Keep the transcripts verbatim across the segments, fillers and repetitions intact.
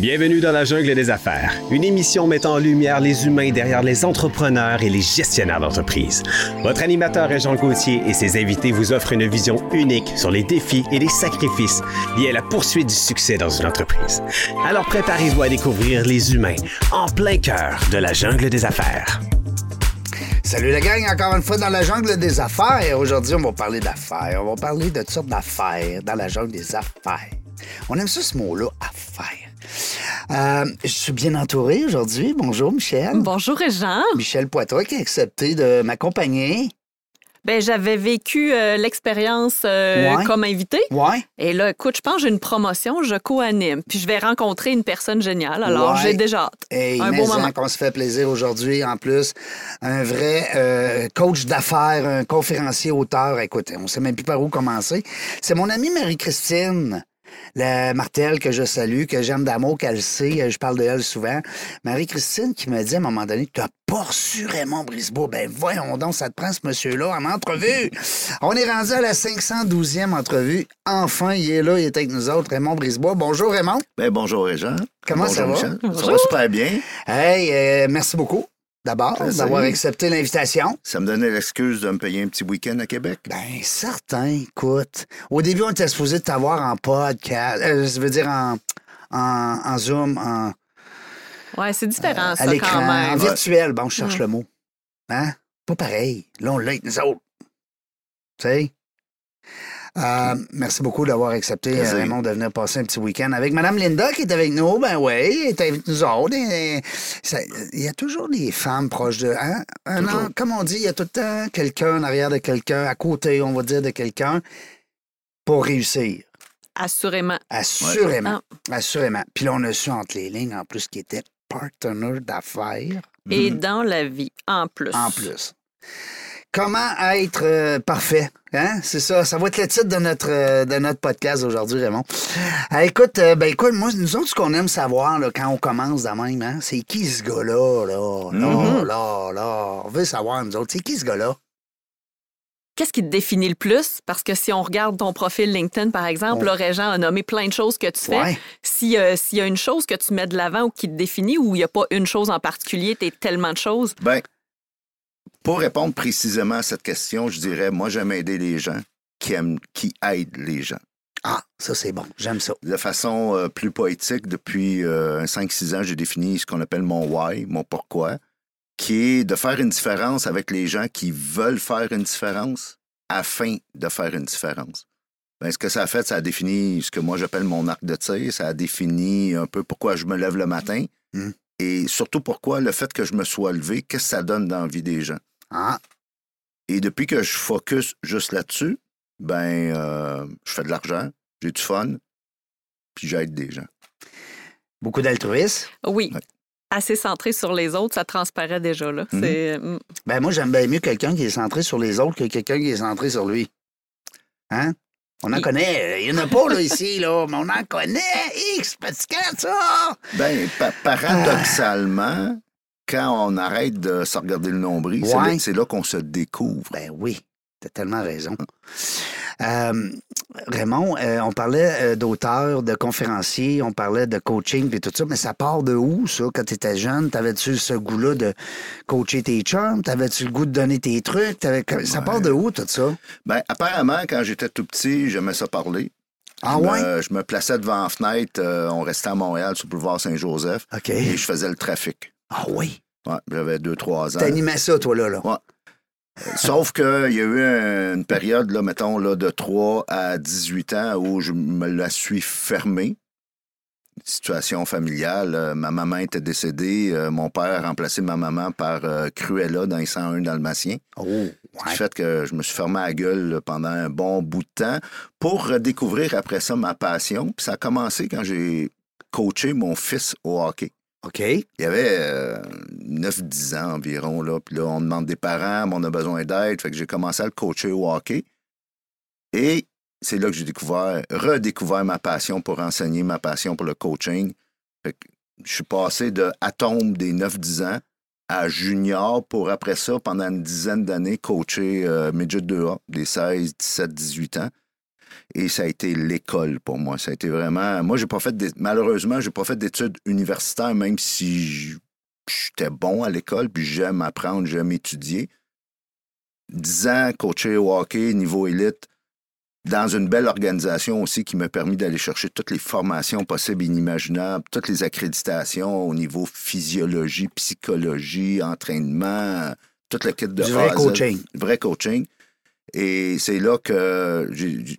Bienvenue dans la jungle des affaires, une émission mettant en lumière les humains derrière les entrepreneurs et les gestionnaires d'entreprise. Votre animateur est Jean Gauthier et ses invités vous offrent une vision unique sur les défis et les sacrifices liés à la poursuite du succès dans une entreprise. Alors préparez-vous à découvrir les humains en plein cœur de la jungle des affaires. Salut la gang, encore une fois dans la jungle des affaires. Aujourd'hui, on va parler d'affaires. On va parler de toutes sortes d'affaires dans la jungle des affaires. On aime ça ce mot-là, affaires. Euh, je suis bien entouré aujourd'hui. Bonjour Michel. Bonjour Jean. Michel Poitou qui a accepté de m'accompagner. Ben j'avais vécu euh, l'expérience euh, ouais. comme invité. Ouais. Et là, écoute, je pense que j'ai une promotion, je co-anime. Puis je vais rencontrer une personne géniale. Alors, ouais. j'ai déjà hâte. Hey, un beau moment. On se fait plaisir aujourd'hui. En plus, un vrai euh, coach d'affaires, un conférencier, auteur. Écoute, on ne sait même plus par où commencer. C'est mon amie Marie-Christine la Martel, que je salue, que j'aime d'amour, qu'elle sait, je parle de elle souvent. Marie-Christine qui me dit à un moment donné, tu as pas reçu Raymond Brisebois. Ben voyons donc, ça te prend ce monsieur-là en entrevue. On est rendu à la cinq cent douzième entrevue. Enfin, il est là, il est avec nous autres, Raymond Brisebois. Bonjour Raymond. Ben bonjour Jean. Comment bonjour, ça va? Jean. Bonjour. Ça va super bien. Hey, euh, merci beaucoup. D'abord, Plaisir. d'avoir accepté l'invitation. Ça me donnait l'excuse de me payer un petit week-end à Québec. Bien, certain, écoute. Au début, on était supposé t'avoir en podcast, euh, je veux dire en, en, en Zoom, en... Ouais, c'est différent, euh, ça, à l'écran, quand même. En virtuel, bon, je cherche ouais. le mot. Hein? Pas pareil. Là, on l'a avec nous autres. Tu sais? Euh, merci beaucoup d'avoir accepté, Plaisir. Raymond, de venir passer un petit week-end avec Mme Linda, qui est avec nous. Ben oui, elle est avec nous autres. Il y a toujours des femmes proches de... Hein? Un an, comme on dit, il y a tout le temps quelqu'un en arrière de quelqu'un, à côté, on va dire, de quelqu'un, pour réussir. Assurément. Assurément. Ouais. Assurément. Puis là, on a su entre les lignes, en plus, qui était partenaire d'affaires. Et mmh. dans la vie, en plus. En plus. Comment être euh, parfait, hein? C'est ça, ça va être le titre de notre, euh, de notre podcast aujourd'hui, Raymond. Ah, écoute, euh, ben écoute, moi, nous autres, ce qu'on aime savoir là, quand on commence de même, hein, c'est qui ce gars-là, là, là, mm-hmm. là, là. On veut savoir, nous autres, c'est qui ce gars-là? Qu'est-ce qui te définit le plus? Parce que si on regarde ton profil LinkedIn, par exemple, là, Réjean a nommé plein de choses que tu fais. Ouais. Si, euh, s'il y a une chose que tu mets de l'avant ou qui te définit, ou il n'y a pas une chose en particulier, t'es tellement de choses... Ben. Pour répondre précisément à cette question, je dirais, moi, j'aime aider les gens qui aiment, qui aident les gens. Ah, ça, c'est bon. J'aime ça. De façon euh, plus poétique, depuis euh, cinq six ans, j'ai défini ce qu'on appelle mon why, mon pourquoi, qui est de faire une différence avec les gens qui veulent faire une différence afin de faire une différence. Bien, ce que ça a fait, ça a défini ce que moi, j'appelle mon arc de tir. Ça a défini un peu pourquoi je me lève le matin mm. et surtout pourquoi le fait que je me sois levé, qu'est-ce que ça donne dans la vie des gens. Ah. Et depuis que je focus juste là-dessus, ben, euh, je fais de l'argent, j'ai du fun, puis j'aide des gens. Beaucoup d'altruisme? Oui. Ouais. Assez centré sur les autres, ça transparaît déjà, là. Mm-hmm. C'est... Ben, moi, j'aime bien mieux quelqu'un qui est centré sur les autres que quelqu'un qui est centré sur lui. Hein? On en Il... connaît. Il n'y en a pas, là, ici, là, mais on en connaît. X, petit quatre, ça! Ben, pa- paradoxalement... Ah. Quand on arrête de se regarder le nombril, ouais. c'est, là, c'est là qu'on se découvre. Ben oui, t'as tellement raison. Euh, Raymond, euh, on parlait d'auteur, de conférencier, on parlait de coaching et tout ça, mais ça part de où, ça, quand t'étais jeune? T'avais-tu ce goût-là de coacher tes chums? T'avais-tu le goût de donner tes trucs? T'avais... Ça ouais. part de où, tout ça? Ben apparemment, quand j'étais tout petit, j'aimais ça parler. Ah je, ouais? me, je me plaçais devant la fenêtre, euh, on restait à Montréal, sur le boulevard Saint-Joseph, okay. et je faisais le trafic. Ah oui? Ouais, j'avais deux, trois ans. T'animais ça, toi, là, là? Ouais. Sauf qu'il y a eu un, une période, là, mettons, là, de trois à dix-huit ans où je me la suis fermée. Situation familiale. Euh, ma maman était décédée. Euh, mon père a remplacé ma maman par euh, Cruella dans les cent un Dalmatiens. Oh, ouais. Ce qui fait que je me suis fermé la gueule là, pendant un bon bout de temps pour redécouvrir après ça ma passion. Puis ça a commencé quand j'ai coaché mon fils au hockey. OK. Il y avait euh, neuf dix ans environ, là. Puis là, on demande des parents, mais on a besoin d'aide. Fait que j'ai commencé à le coacher au hockey. Et c'est là que j'ai découvert, redécouvert ma passion pour enseigner, ma passion pour le coaching. Fait que je suis passé de atome des neuf dix ans à junior pour après ça, pendant une dizaine d'années, coacher euh, midget deux A, des seize, dix-sept, dix-huit ans. et ça a été l'école pour moi. Ça a été vraiment... Moi, j'ai pas fait des... malheureusement, j'ai pas fait d'études universitaires, même si j'étais bon à l'école, puis j'aime apprendre, j'aime étudier. Dix ans, coaché au hockey, niveau élite, dans une belle organisation aussi qui m'a permis d'aller chercher toutes les formations possibles et inimaginables, toutes les accréditations au niveau physiologie, psychologie, entraînement, toute la kit de base. Du vrai coaching. Vrai coaching. Et c'est là que j'ai, j'ai,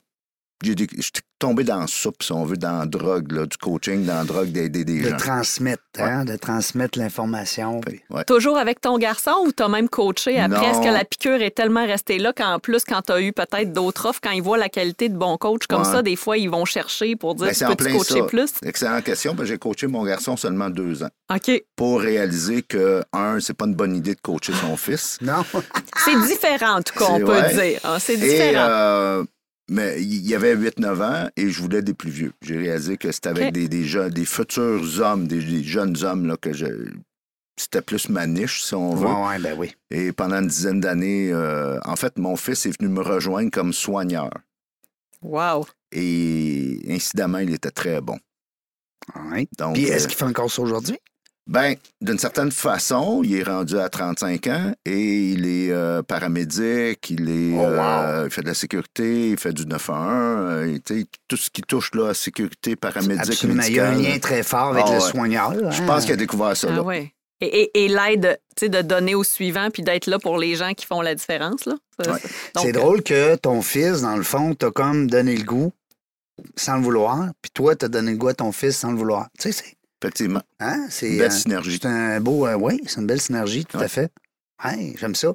j'ai, je suis tombé dans la soupe, si on veut, dans la drogue, là, du coaching, dans la drogue d'aider des de gens. De transmettre, hein, ouais. de transmettre l'information. Puis... Ouais. Toujours avec ton garçon ou t'as même coaché après? Est-ce que la piqûre est tellement restée là qu'en plus, quand t'as eu peut-être d'autres offres, quand ils voient la qualité de bon coach comme ouais. ça, des fois, ils vont chercher pour dire, ben, peux-tu coacher ça. Plus? Excellente question. Ben, j'ai coaché mon garçon seulement deux ans. OK. Pour réaliser que, un, c'est pas une bonne idée de coacher son fils. Non. C'est différent, en tout cas, on c'est, peut ouais. dire. Ah, c'est différent. Et, euh... Mais il y avait huit neuf ans et je voulais des plus vieux. J'ai réalisé que c'était avec okay. des, des, jeunes, des futurs hommes, des, des jeunes hommes, là, que je... c'était plus ma niche, si on veut. Ouais, ouais, ben oui. Et pendant une dizaine d'années, euh, en fait, mon fils est venu me rejoindre comme soigneur. Wow. Et incidemment, il était très bon. Ouais. Donc, puis est-ce euh... qu'il fait encore ça aujourd'hui? Bien, d'une certaine façon, il est rendu à trente-cinq ans et il est euh, paramédic, il est, oh, wow. euh, il fait de la sécurité, il fait du neuf un un, euh, tout ce qui touche là, à sécurité, paramédic, absolument. Médical. Il y a un lien très fort avec ah, le ouais. soigneur. Hein? Je pense qu'il a découvert ça. Ah, là. Ouais. Et, et, et l'aide de donner au suivant puis d'être là pour les gens qui font la différence. Là. Ça, ouais. ça. Donc, c'est drôle que ton fils, dans le fond, t'as comme donné le goût sans le vouloir, puis toi, t'as donné le goût à ton fils sans le vouloir. Tu sais, c'est... Effectivement. Hein? C'est une belle euh, synergie. C'est un beau. Euh, oui, c'est une belle synergie, tout ouais. à fait. Ouais, j'aime ça.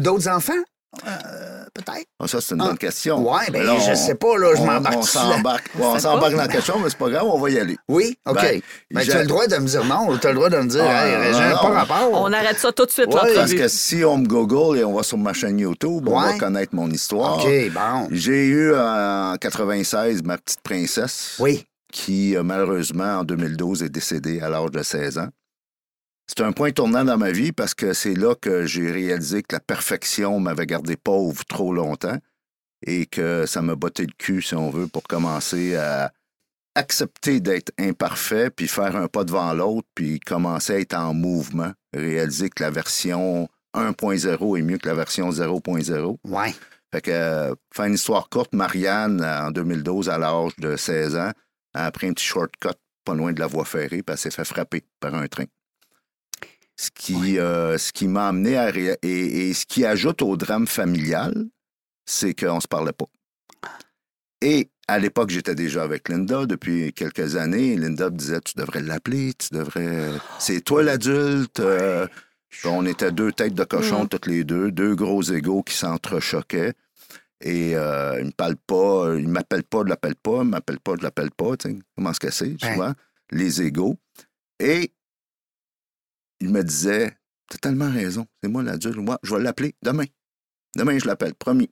D'autres enfants? Euh, peut-être. Ah, ça, c'est une ah. bonne question. Oui, bien, là, je on, sais pas, là, je on, m'embarque. On s'embarque, ouais, on s'embarque dans la question, mais c'est pas grave, on va y aller. Oui, OK. Ben, ben, tu as le droit de me dire non, tu as le droit de me dire, ah, hey, j'ai non, pas non. rapport. On arrête ça tout de suite, ouais, l'entrevue. Parce que si on me google et on va sur ma chaîne YouTube, ouais. on va connaître mon histoire. OK, bon. J'ai eu euh, en quatre-vingt-seize ma petite princesse. Oui. Qui, malheureusement, en deux mille douze, est décédé à l'âge de seize ans. C'est un point tournant dans ma vie parce que c'est là que j'ai réalisé que la perfection m'avait gardé pauvre trop longtemps et que ça m'a botté le cul, si on veut, pour commencer à accepter d'être imparfait, puis faire un pas devant l'autre, puis commencer à être en mouvement, réaliser que la version un point zéro est mieux que la version zéro point zéro. Ouais. Fait que, fin une histoire courte, Marianne, en deux mille douze, à l'âge de seize ans, après un petit shortcut pas loin de la voie ferrée, puis elle s'est fait frapper par un train. Ce qui, oui. euh, ce qui m'a amené à... Ré... Et, et ce qui ajoute au drame familial, c'est qu'on ne se parlait pas. Et à l'époque, j'étais déjà avec Linda depuis quelques années. Linda me disait, tu devrais l'appeler, tu devrais... C'est toi l'adulte. Euh... On était deux têtes de cochon, oui. toutes les deux, deux gros égaux qui s'entrechoquaient. Et euh, il me parle pas, il m'appelle pas, je l'appelle pas, il m'appelle pas, je l'appelle pas. T'sais. Comment se casser, souvent, hein? Les égos. Et il me disait, t'as tellement raison, c'est moi l'adulte, moi, je vais l'appeler demain. Demain, je l'appelle, promis.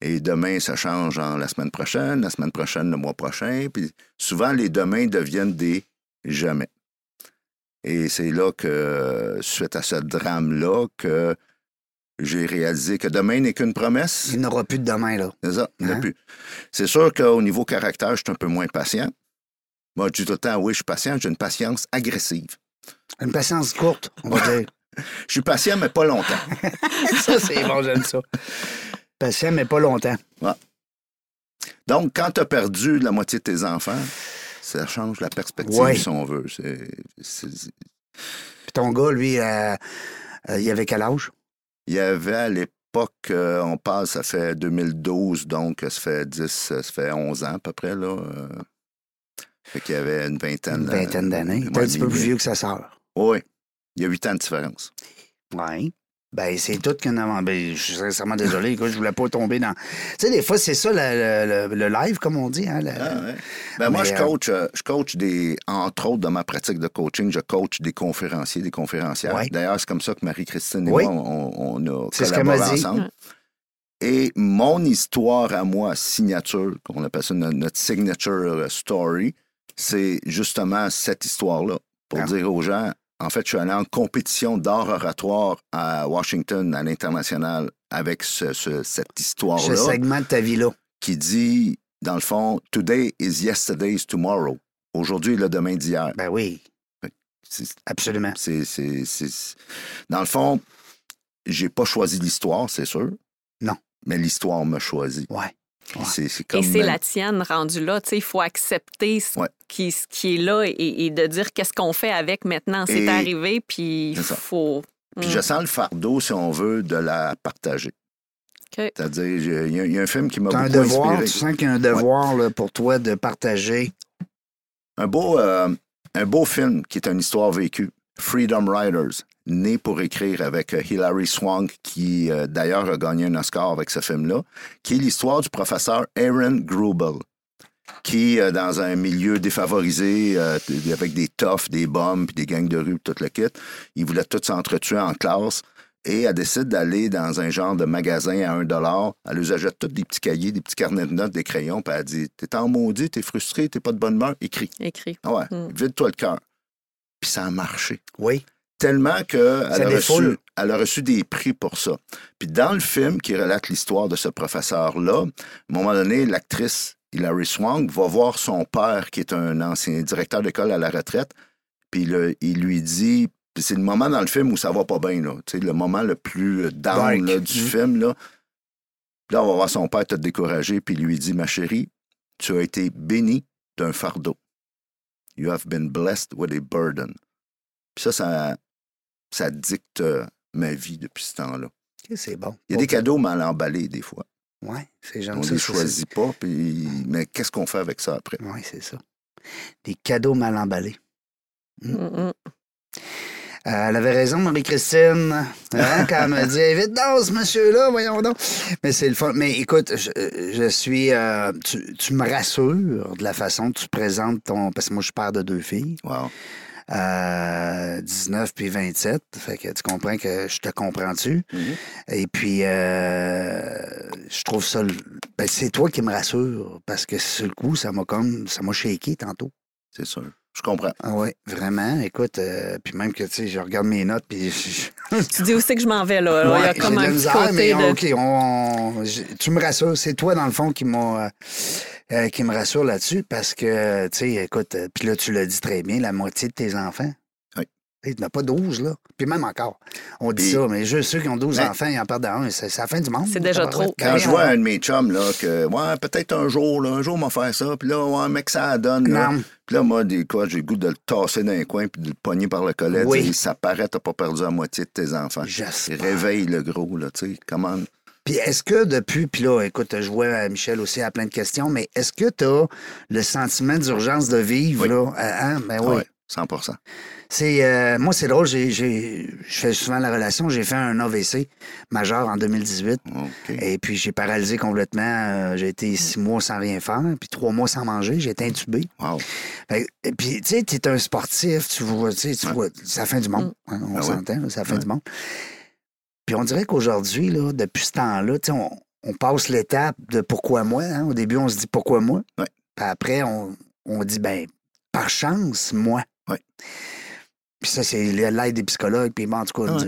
Et demain, ça change en la semaine prochaine, la semaine prochaine, le mois prochain. Puis souvent, les demain deviennent des jamais. Et c'est là que, suite à ce drame-là, que j'ai réalisé que demain n'est qu'une promesse. Il n'aura plus de demain, là. C'est ça, il n'y a plus. C'est sûr qu'au niveau caractère, je suis un peu moins patient. Moi, je dis tout le temps, oui, je suis patient, j'ai une patience agressive. Une patience courte, on va dire. Je suis patient, mais pas longtemps. Ça, c'est bon, j'aime ça. Patient, mais pas longtemps. Ouais. Donc, quand tu as perdu la moitié de tes enfants, ça change la perspective, ouais. si on veut. C'est, c'est... Puis ton gars, lui, euh, euh, il avait quel âge? Il y avait à l'époque, euh, on passe, ça fait deux mille douze, donc ça fait dix, ça fait onze ans à peu près, là. Euh, fait qu'il y avait une vingtaine d'années. Une vingtaine d'années. Il était un petit peu plus vieux que sa sœur. Oui. Il y a huit ans de différence. Oui. Ben c'est tout qu'un avant. Ben, je suis sincèrement désolé, écoute, je voulais pas tomber dans... Tu sais, des fois, c'est ça, le, le, le live, comme on dit. Hein, le... ah, ouais. Ben, mais moi, je coach, euh... je coach des... Entre autres, dans ma pratique de coaching, je coach des conférenciers, des conférencières. Ouais. D'ailleurs, c'est comme ça que Marie-Christine et oui. moi, on, on a c'est collaboré ce ensemble. Mmh. Et mon histoire à moi, signature, qu'on appelle ça notre signature story, c'est justement cette histoire-là, pour ah. dire aux gens... En fait, je suis allé en compétition d'art oratoire à Washington, à l'international, avec ce, ce, cette histoire-là. Ce segment de ta vie-là. qui dit, dans le fond, « Today is yesterday's tomorrow ». Aujourd'hui est le demain d'hier. Ben oui. C'est, Absolument. C'est, c'est, c'est, c'est... Dans le fond, j'ai pas choisi l'histoire, c'est sûr. Non. Mais l'histoire me choisit. Ouais. Ouais. C'est, c'est comme... Et c'est la tienne rendue là. Il faut accepter ce, ouais. qui, ce qui est là et, et de dire qu'est-ce qu'on fait avec maintenant. C'est et... arrivé, puis il faut... Puis mmh. je sens le fardeau, si on veut, de la partager. Okay. C'est-à-dire, il y, y a un film qui m'a T'as beaucoup un devoir, inspiré. Tu sens qu'il y a un devoir ouais. là, pour toi de partager. Un beau, euh, un beau film qui est une histoire vécue, Freedom Writers, né pour écrire avec Hilary Swank, qui euh, d'ailleurs a gagné un Oscar avec ce film-là, qui est l'histoire du professeur Erin Gruwell, qui, euh, dans un milieu défavorisé, euh, avec des toughs, des bombes, puis des gangs de rue, tout le kit, ils voulaient tous s'entretuer en classe. Et elle décide d'aller dans un genre de magasin à un dollar. Elle nous achète tous des petits cahiers, des petits carnets de notes, des crayons. Puis elle dit, t'es en maudit, t'es frustré, t'es pas de bonne humeur, écris. Écris. Ah ouais, mm. vide-toi le cœur. Puis ça a marché. Oui. Tellement qu'elle a, reçu, elle a reçu des prix pour ça. Puis dans le film qui relate l'histoire de ce professeur-là, à un moment donné, l'actrice Hilary Swank va voir son père, qui est un ancien directeur d'école à la retraite. Puis le, il lui dit... C'est le moment dans le film où ça va pas bien, là. Tu sais, le moment le plus down là, du mmh. film, là. Puis là, on va voir son père te décourager, puis il lui dit, « Ma chérie, tu as été bénie d'un fardeau. You have been blessed with a burden. » Puis ça, ça, ça dicte ma vie depuis ce temps-là. Okay, c'est bon. Il y a okay. des cadeaux mal emballés, des fois. Oui, c'est gentil. On ne les choisit pas, puis... Mmh. mais qu'est-ce qu'on fait avec ça après? Oui, c'est ça. Des cadeaux mal emballés. Mmh. Mmh. Euh, elle avait raison, Marie-Christine. Hein, quand elle me dit, vite dans ce monsieur-là, voyons donc. Mais c'est le fun. Mais écoute, je, je suis. Euh, tu, tu me rassures de la façon que tu présentes ton. Parce que moi, je suis père de deux filles. Wow. Euh, dix-neuf puis vingt-sept. Fait que tu comprends que je te comprends-tu. Mm-hmm. Et puis, euh, je trouve ça. Ben, c'est toi qui me rassures. Parce que sur le coup, ça m'a comme. Ça m'a shaké tantôt. C'est sûr. Je comprends. Ah oui, vraiment. Écoute, euh, puis même que, tu sais, je regarde mes notes, puis... Je... tu dis où c'est que je m'en vais, là. Ouais, il y a comme un petit côté de... OK, on... tu me rassures. C'est toi, dans le fond, qui m'a... Euh, qui me rassure là-dessus, parce que, tu sais, écoute, puis là, tu l'as dit très bien, la moitié de tes enfants... Oui. Tu n'as pas douze, là. Puis même encore. On dit puis... ça, mais juste ceux qui ont douze ben... enfants, ils en perdent un. C'est, c'est la fin du monde. C'est déjà trop. Quand ouais, je vois ouais. un de mes chums, là, que, ouais, peut-être un jour, là, un jour, on va faire ça, puis là, ouais, mec, ça la donne, là. Non. Puis là, moi, des fois, j'ai le goût de le tasser dans un coin puis de le pogner par le collet. Oui. Ça paraît, t'as pas perdu la moitié de tes enfants. J'espère. Réveille le gros, là, tu sais, comment... Puis est-ce que depuis, puis là, écoute, je vois Michel aussi à plein de questions, mais est-ce que t'as le sentiment d'urgence de vivre, oui. là? Hein? Ben oui. oui. cent pour cent C'est, euh, moi, c'est drôle, j'ai, j'ai, je fais souvent la relation, j'ai fait un A V C majeur en deux mille dix-huit, okay. et puis j'ai paralysé complètement, euh, j'ai été six mois sans rien faire, puis trois mois sans manger, j'ai été intubé. Wow. Fait, et puis, tu sais, t'es un sportif, tu vois, tu ouais. vois, c'est la fin du monde, hein, on ah s'entend, ouais. c'est la fin ouais. du monde. Puis on dirait qu'aujourd'hui, là, depuis ce temps-là, tu sais, on, on passe l'étape de « pourquoi moi hein? », au début, on se dit « pourquoi moi ouais. », puis après, on, on dit « ben, par chance, moi ». Oui. Puis ça, c'est l'aide des psychologues, puis en tout cas, ouais.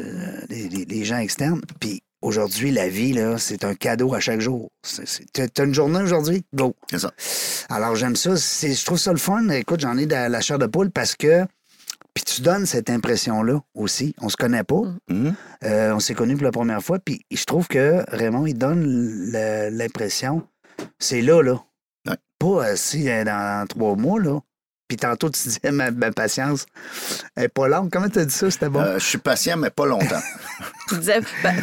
les, les, les gens externes. Puis aujourd'hui, la vie, là, c'est un cadeau à chaque jour. C'est, c'est, t'as une journée aujourd'hui? Go! C'est ça. Alors, j'aime ça. C'est, je trouve ça le fun. Écoute, j'en ai de la chair de poule parce que... Puis tu donnes cette impression-là aussi. On se connaît pas. Mm-hmm. Euh, on s'est connus pour la première fois. Puis je trouve que Raymond, il donne le, l'impression... C'est là, là. Ouais. Pas si dans, dans trois mois, là. Puis tantôt, tu disais, ma, ma patience n'est pas longue. Comment tu as dit ça? C'était bon? Euh, je suis patient, mais pas longtemps. Tu disais, ben,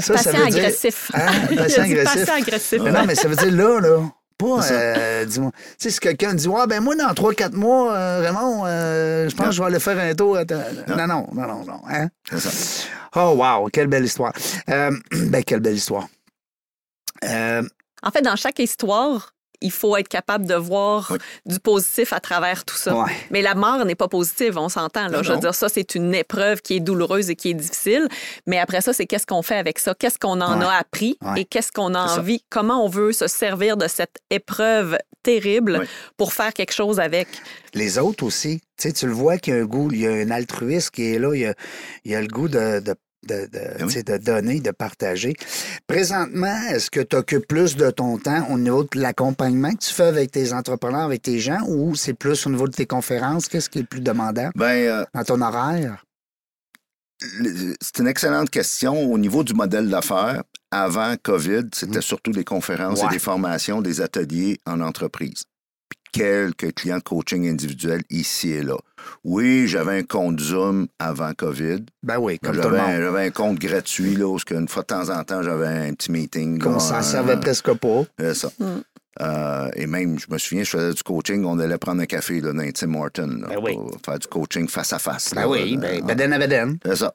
ça, patient ça veut dire... agressif. Ah, patient agressif. Patient agressif. Mais non, mais ça veut dire là, là. Pas, euh, dis-moi. Tu sais, si quelqu'un dit, ouais, ben moi, dans trois quatre mois, euh, Raymond, euh, je pense non. que je vais aller faire un tour. À ta... non. non, non, non, non, hein? C'est ça. Oh, wow, quelle belle histoire. Euh, ben, quelle belle histoire. Euh... En fait, dans chaque histoire, il faut être capable de voir oui. du positif à travers tout ça. Ouais. Mais la mort n'est pas positive, on s'entend. Là. Je veux dire, ça, c'est une épreuve qui est douloureuse et qui est difficile. Mais après ça, c'est qu'est-ce qu'on fait avec ça? Qu'est-ce qu'on en ouais. a appris ouais. et qu'est-ce qu'on a c'est envie? Ça. Comment on veut se servir de cette épreuve terrible oui. pour faire quelque chose avec? Les autres aussi. Tu sais, tu le vois qu'il y a un goût, il y a un altruisme qui est là, il y a, il y a le goût de, de de, de, oui. de donner, de partager. Présentement, est-ce que tu occupes plus de ton temps au niveau de l'accompagnement que tu fais avec tes entrepreneurs, avec tes gens, ou c'est plus au niveau de tes conférences? Qu'est-ce qui est le plus demandant ben, euh... dans ton horaire? C'est une excellente question. Au niveau du modèle d'affaires, avant COVID, c'était mmh. surtout des conférences ouais. et des formations, des ateliers en entreprise. Puis quelques clients de coaching individuel ici et là. Oui, j'avais un compte Zoom avant COVID. Ben oui, comme ben, tout le monde. J'avais un compte gratuit, là, parce qu'une fois de temps en temps, j'avais un petit meeting. Qu'on s'en servait euh, presque pas. C'est ça. Mmh. Euh, et même, je me souviens, je faisais du coaching, on allait prendre un café là, dans Tim Hortons là, ben oui. pour faire du coaching face à face. Ben là, oui, là, ben, beden à beden. C'est ça.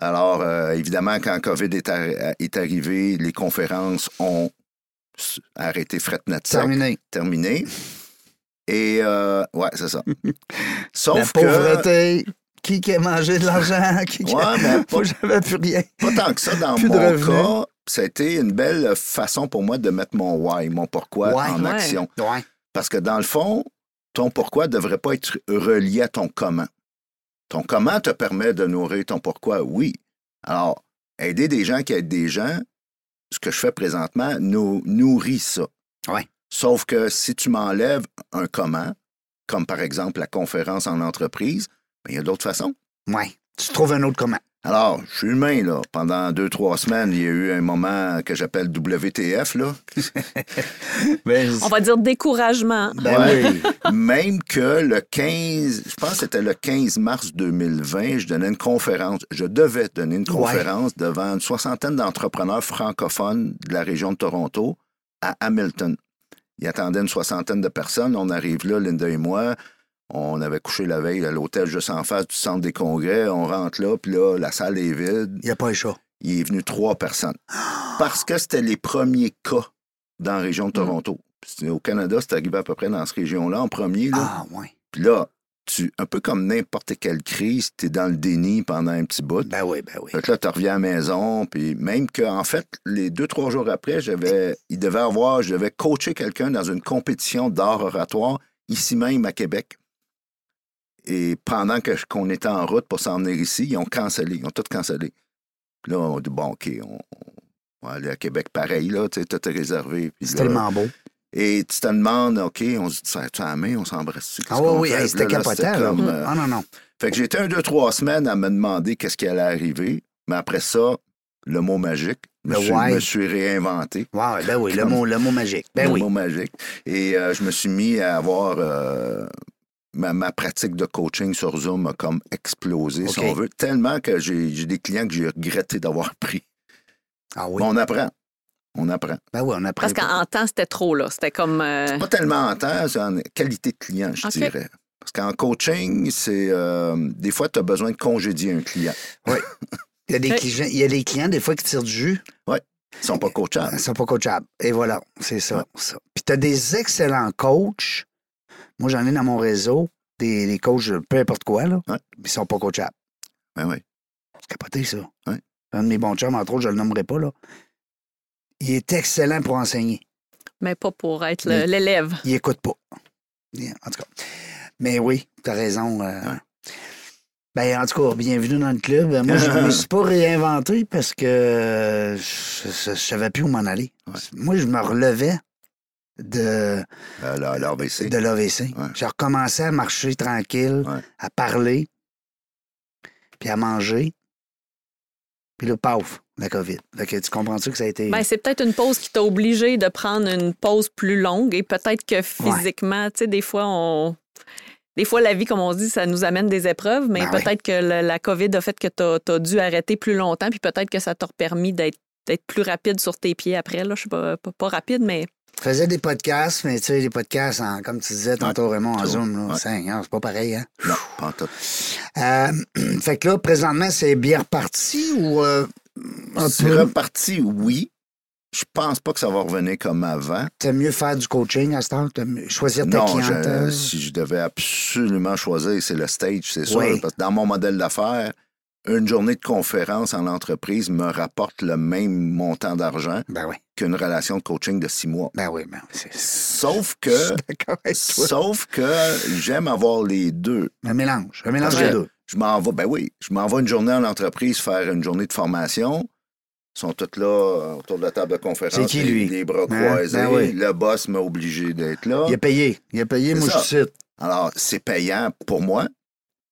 Alors, euh, évidemment, quand COVID est, arri- est arrivé, les conférences ont arrêté fret net. Terminé. Terminé. Et, euh, ouais, c'est ça. Sauf que... La pauvreté... Qui qui a mangé de l'argent? Qui qui... Ouais, ben, pas, j'avais plus rien. Pas tant que ça, dans plus mon cas, ça a été une belle façon pour moi de mettre mon why, mon pourquoi ouais, en ouais. action. Ouais. Parce que dans le fond, ton pourquoi ne devrait pas être relié à ton comment. Ton comment te permet de nourrir ton pourquoi, oui. Alors, aider des gens qui aident des gens, ce que je fais présentement, nous nourrit ça. Ouais. Sauf que si tu m'enlèves un comment, comme par exemple la conférence en entreprise, mais il y a d'autres façons. Oui. Tu trouves un autre comment. Alors, je suis humain, là. Pendant deux, trois semaines, il y a eu un moment que j'appelle W T F, là. Mais... On va dire découragement. Ben oui. Même que le quinze... Je pense que c'était le quinze mars deux mille vingt, je donnais une conférence. Je devais donner une conférence ouais. devant une soixantaine d'entrepreneurs francophones de la région de Toronto à Hamilton. Ils attendaient une soixantaine de personnes. On arrive là, Linda et moi... On avait couché la veille à l'hôtel juste en face du centre des congrès. On rentre là, puis là, la salle est vide. Il n'y a pas un chat. Il est venu trois personnes. Parce que c'était les premiers cas dans la région de Toronto. Mmh. Au Canada, c'est arrivé à peu près dans cette région-là, en premier. Là. Ah, ouais. Puis là, tu, un peu comme n'importe quelle crise, tu es dans le déni pendant un petit bout. Ben oui, ben oui. Fait que là, tu reviens à la maison, puis même que, en fait, les deux, trois jours après, j'avais, il devait avoir, je devais coacher quelqu'un dans une compétition d'art oratoire, ici même à Québec. Et pendant que, qu'on était en route pour s'en venir ici, ils ont cancellé, ils ont tout cancellé. Puis là, on dit, bon, OK, on, on va aller à Québec pareil, là, tu sais, tout est réservé. Puis c'est là, tellement beau. Et tu te demandes, OK, on se dit, serre-tu à la main, on s'embrasse-tu? Ah oui, oui, hey, c'était capotant, là. Comme, euh... Ah non, non. Fait que j'étais un, deux, trois semaines à me demander qu'est-ce qui allait arriver. Mais après ça, le mot magique, le je me suis réinventé. Wow, ben oui, comme... le, mot, le mot magique. Ben le oui. mot magique. Et euh, je me suis mis à avoir... Euh, Ma, ma pratique de coaching sur Zoom a comme explosé, okay. si on veut, tellement que j'ai, j'ai des clients que j'ai regretté d'avoir pris. Ah oui? Bon, on apprend. On apprend. Ben oui, on apprend. Parce qu'en temps, c'était trop, là. C'était comme... Euh... C'est pas tellement en temps, c'est en qualité de client, je okay. dirais. Parce qu'en coaching, c'est... Euh, des fois, tu as besoin de congédier un client. Oui. Il y a des, cli- il y a des clients, des fois, qui tirent du jus. Oui. Ils sont pas coachables. Ils sont pas coachables. Et voilà, c'est ça. Ouais. ça. Puis tu as des excellents coachs. Moi, j'en ai dans mon réseau des, des coachs, peu importe quoi, là. Ouais. Ils sont pas coachables. Ben oui. C'est capoté, ça. Ouais. Un de mes bons chums, entre autres, je le nommerai pas, là. Il est excellent pour enseigner. Mais pas pour être le, il, l'élève. Il écoute pas. En tout cas. Mais oui, t'as raison. Euh... Ouais. Ben, en tout cas, bienvenue dans le club. Moi, je ne me suis pas réinventé parce que je ne savais plus où m'en aller. Ouais. Moi, je me relevais. De, euh, la, l'A V C. De l'A V C. Ouais. J'ai recommencé à marcher tranquille, ouais. à parler, puis à manger. Puis là, paf, la COVID. Fait que tu comprends-tu que ça a été... Ben, c'est peut-être une pause qui t'a obligé de prendre une pause plus longue et peut-être que physiquement, ouais. tu sais, des fois, on... Des fois, la vie, comme on dit, ça nous amène des épreuves, mais ben peut-être ouais. que la, la COVID a fait que t'as, t'as dû arrêter plus longtemps, puis peut-être que ça t'a permis d'être, d'être plus rapide sur tes pieds après. Je suis pas, pas, pas rapide, mais... Je faisais des podcasts, mais tu sais, des podcasts, en, comme tu disais tantôt, Raymond, en Zoom, là, ouais. c'est pas pareil, hein? Non, pas en tout. Euh, fait que là, présentement, c'est bien reparti ou... Euh, c'est peu... reparti, oui. Je pense pas que ça va revenir comme avant. T'aimes mieux faire du coaching à ce temps? T'aimes mieux choisir ta non, clientèle? Je, si je devais absolument choisir, c'est le stage, c'est sûr. Oui. Parce que dans mon modèle d'affaires, une journée de conférence en entreprise me rapporte le même montant d'argent ben oui. qu'une relation de coaching de six mois. Ben oui, ben oui. C'est... Sauf que, je suis d'accord avec toi. Sauf que j'aime avoir les deux. Un mélange, un mélange des deux. Je m'en vais, ben oui, je m'en vais une journée en entreprise faire une journée de formation. Ils sont tous là autour de la table de conférence. C'est qui, lui? Les bras croisés. Ah, ben oui. Le boss m'a obligé d'être là. Il a payé. Il a payé, c'est moi, ça. Je cite. Alors, c'est payant pour moi,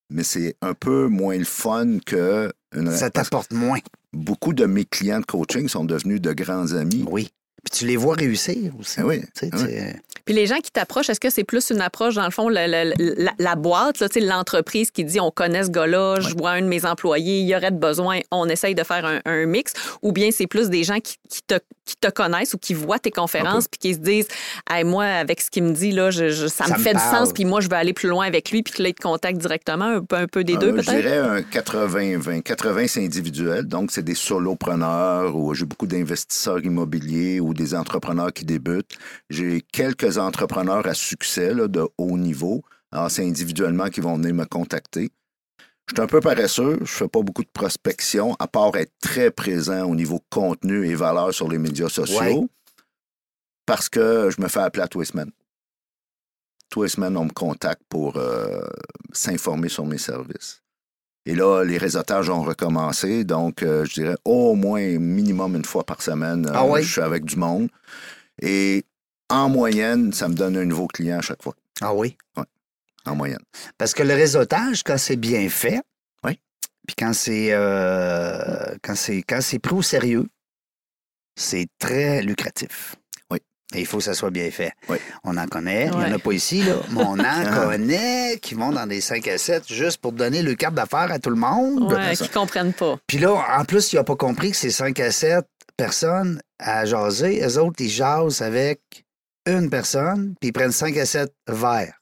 mais c'est un peu moins le fun que... Une... Ça t'apporte moins. Beaucoup de mes clients de coaching sont devenus de grands amis. Oui. Puis tu les vois réussir aussi. Ah oui. Tu sais, ah oui. Puis les gens qui t'approchent, est-ce que c'est plus une approche, dans le fond, la, la, la, la boîte, là, l'entreprise qui dit « on connaît ce gars-là, je ouais. vois un de mes employés, il y aurait de besoin, on essaye de faire un, un mix », ou bien c'est plus des gens qui, qui, te, qui te connaissent ou qui voient tes conférences puis qui se disent hey, « moi, avec ce qu'il me dit, là, je, je, ça, ça me fait parle. Du sens, puis moi, je veux aller plus loin avec lui, puis que là, il te contacte directement, un peu, un peu des euh, deux, peut-être? » Je dirais un quatre-vingts vingt. quatre-vingts, c'est individuel, donc c'est des solopreneurs, ou j'ai beaucoup d'investisseurs immobiliers ou des entrepreneurs qui débutent. J'ai quelques entrepreneurs à succès là, de haut niveau. Alors, c'est individuellement qu'ils vont venir me contacter. Je suis un peu paresseux. Je ne fais pas beaucoup de prospection, à part être très présent au niveau contenu et valeur sur les médias sociaux, ouais. parce que je me fais appeler à tous les semaines. Tous les semaines, on me contacte pour euh, s'informer sur mes services. Et là, les réseautages ont recommencé. Donc, euh, je dirais au moins minimum une fois par semaine. Ah euh, ouais? Je suis avec du monde. Et en moyenne, ça me donne un nouveau client à chaque fois. Ah oui? Oui, en moyenne. Parce que le réseautage, quand c'est bien fait, oui. puis quand c'est, euh, quand c'est, quand c'est pris au sérieux, c'est très lucratif. Oui. Et il faut que ça soit bien fait. Oui. On en connaît, oui. il n'y en a pas ici, là, mais on en connaît qui vont dans des cinq à sept juste pour donner le carte d'affaires à tout le monde. Oui, qui ne comprennent pas. Puis là, en plus, il n'a pas compris que ces cinq à sept personnes à jaser, eux autres, ils jasent avec... une personne, puis ils prennent cinq à sept verres.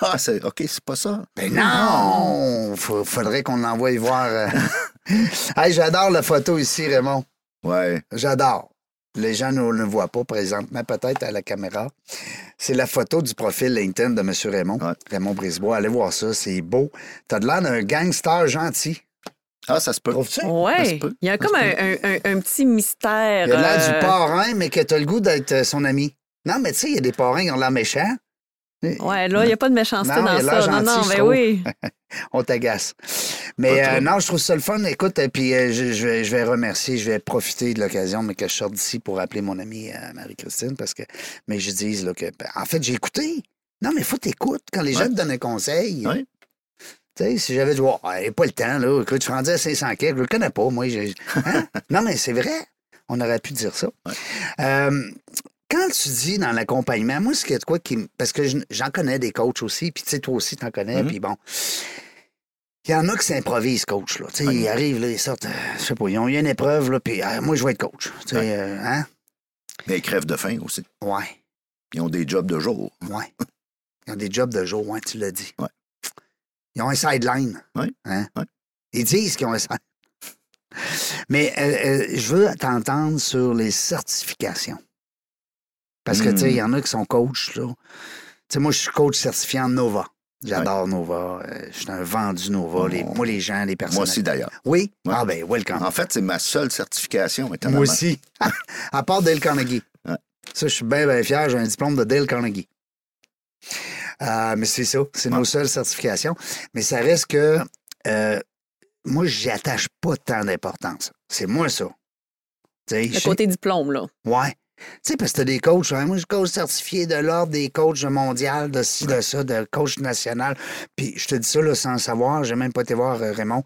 Ah, c'est, OK, c'est pas ça. Ben non! F- faudrait qu'on l'envoie y voir. Euh... hey, j'adore la photo ici, Raymond. Ouais. J'adore. Les gens ne le voient pas présentement, peut-être à la caméra. C'est la photo du profil LinkedIn de M. Raymond. Ouais. Raymond Brisebois. Allez voir ça, c'est beau. T'as de l'air d'un gangster gentil. Ah, ça se peut. Trouves-tu? Oui. Il y a comme un, un, un, un petit mystère. Il a l'air euh... du parrain, mais que t'as le goût d'être son ami. Non, mais tu sais, il y a des parrains qui ont l'air méchants. Ouais, là, il n'y a pas de méchanceté non, dans ça. Gentil, non, non, mais oui. On t'agace. Mais euh, non, je trouve ça le fun. Écoute, et puis euh, je, je, vais, je vais remercier, je vais profiter de l'occasion, mais que je sorte d'ici pour appeler mon amie euh, Marie-Christine, parce que, mais je dise, là, que, en fait, j'ai écouté. Non, mais il faut t'écouter quand les gens ouais. te donnent un conseil. Oui. Tu sais, si j'avais dit, oh, il n'y a pas le temps, là, écoute, je suis rendu à cinq cents quais, je le connais pas, moi. J'ai... Hein? Non, mais c'est vrai. On aurait pu dire ça. Ouais. Euh, Quand tu dis dans l'accompagnement, moi, ce qu'il y a de quoi qui... Parce que j'en connais des coachs aussi, puis tu sais, toi aussi, t'en connais, mm-hmm. puis bon... Il y en a qui s'improvisent, coach, là. Tu sais, okay. ils arrivent, là, ils sortent... Euh, je sais pas, ils ont eu une épreuve, là, puis euh, moi, je vais être coach. Tu sais, ouais. euh, hein? Mais ils crèvent de faim aussi. Ouais. Ils ont des jobs de jour. Ouais. Ils ont des jobs de jour, ouais, tu l'as dit. Ouais. Ils ont un sideline. Ouais. Hein? Ouais. Ils disent qu'ils ont un sideline. Mais euh, euh, je veux t'entendre sur les certifications. Parce que, tu sais, il y en a qui sont coachs, là. Tu sais, moi, je suis coach certifié en Nova. J'adore ouais. Nova. Euh, je suis un vendu Nova. Oh. Les, moi, les gens, les personnes. Moi aussi, d'ailleurs. Oui? Ouais. Ah, ben welcome. En fait, c'est ma seule certification, étonnamment. Moi aussi. À part Dale Carnegie. Ouais. Ça, je suis bien, bien fier. J'ai un diplôme de Dale Carnegie. Euh, mais c'est ça. C'est ouais. nos seules certifications. Mais ça reste que... Euh, moi, j'y attache pas tant d'importance. C'est moi, ça. T'sais, le côté diplôme, là. Ouais. Tu sais, parce que t'as des coachs, hein? Moi, je suis coach certifié de l'ordre, des coachs mondiaux, de ci, de ça, de coach national. Puis je te dis ça là, sans savoir, j'ai même pas été voir euh, Raymond.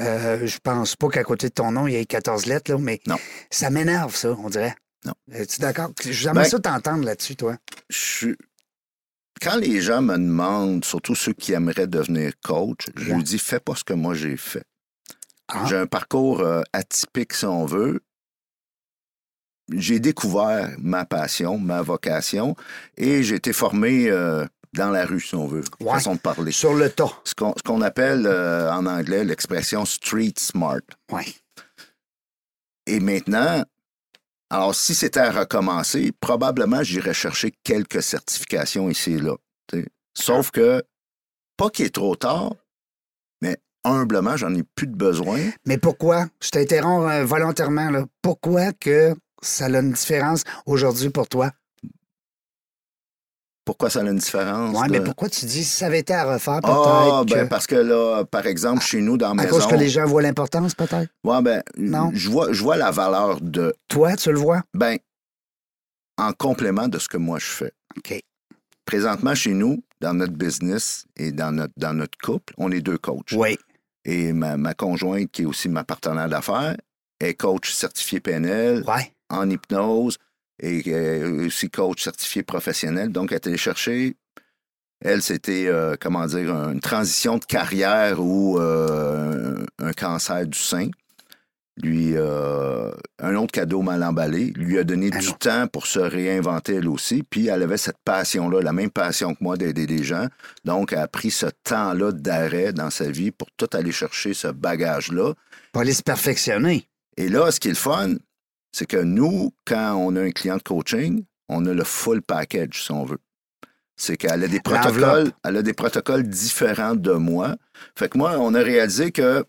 Euh, je pense pas qu'à côté de ton nom, il y ait quatorze lettres, là, mais non. Ça m'énerve, ça, on dirait. Non. Es-tu d'accord? J'aimerais ben, ça t'entendre là-dessus, toi. Je... Quand les gens me demandent, surtout ceux qui aimeraient devenir coach, je leur dis, fais pas ce que moi j'ai fait. Ah. J'ai un parcours euh, atypique, si on veut. J'ai découvert ma passion, ma vocation, et j'ai été formé euh, dans la rue, si on veut, ouais, façon de parler. Sur le tas. Ce qu'on, ce qu'on appelle euh, en anglais l'expression « street smart ». Ouais. Et maintenant, alors si c'était à recommencer, probablement j'irais chercher quelques certifications ici et là. T'sais. Sauf que, pas qu'il est trop tard, mais humblement, j'en ai plus de besoin. Mais pourquoi? Je t'interromps euh, volontairement. Là. Pourquoi que... ça a une différence aujourd'hui pour toi? pourquoi ça a une différence. Oui, mais pourquoi tu dis si ça avait été à refaire, peut-être? Ah, ben que... parce que là, par exemple, chez nous, dans la maison... À cause que les gens voient l'importance, peut-être? Oui, ben, non. Je vois, je vois la valeur de... Toi, tu le vois? Ben, en complément de ce que moi, je fais. OK. Présentement, chez nous, dans notre business et dans notre, dans notre couple, on est deux coachs. Oui. Et ma, ma conjointe, qui est aussi ma partenaire d'affaires, est coach certifié P N L, ouais. en hypnose, et euh, aussi coach certifié professionnel. Donc, elle est allée chercher. Elle, c'était, euh, comment dire, une transition de carrière ou euh, un cancer du sein. Lui, euh, un autre cadeau mal emballé, lui a donné ah du non. temps pour se réinventer elle aussi. Puis, elle avait cette passion-là, la même passion que moi d'aider les gens. Donc, elle a pris ce temps-là d'arrêt dans sa vie pour tout aller chercher ce bagage-là. Pour aller se perfectionner. Et là, ce qui est le fun, c'est que nous, quand on a un client de coaching, on a le full package, si on veut. C'est qu'elle a des protocoles, elle a des protocoles différents de moi. Fait que moi, on a réalisé que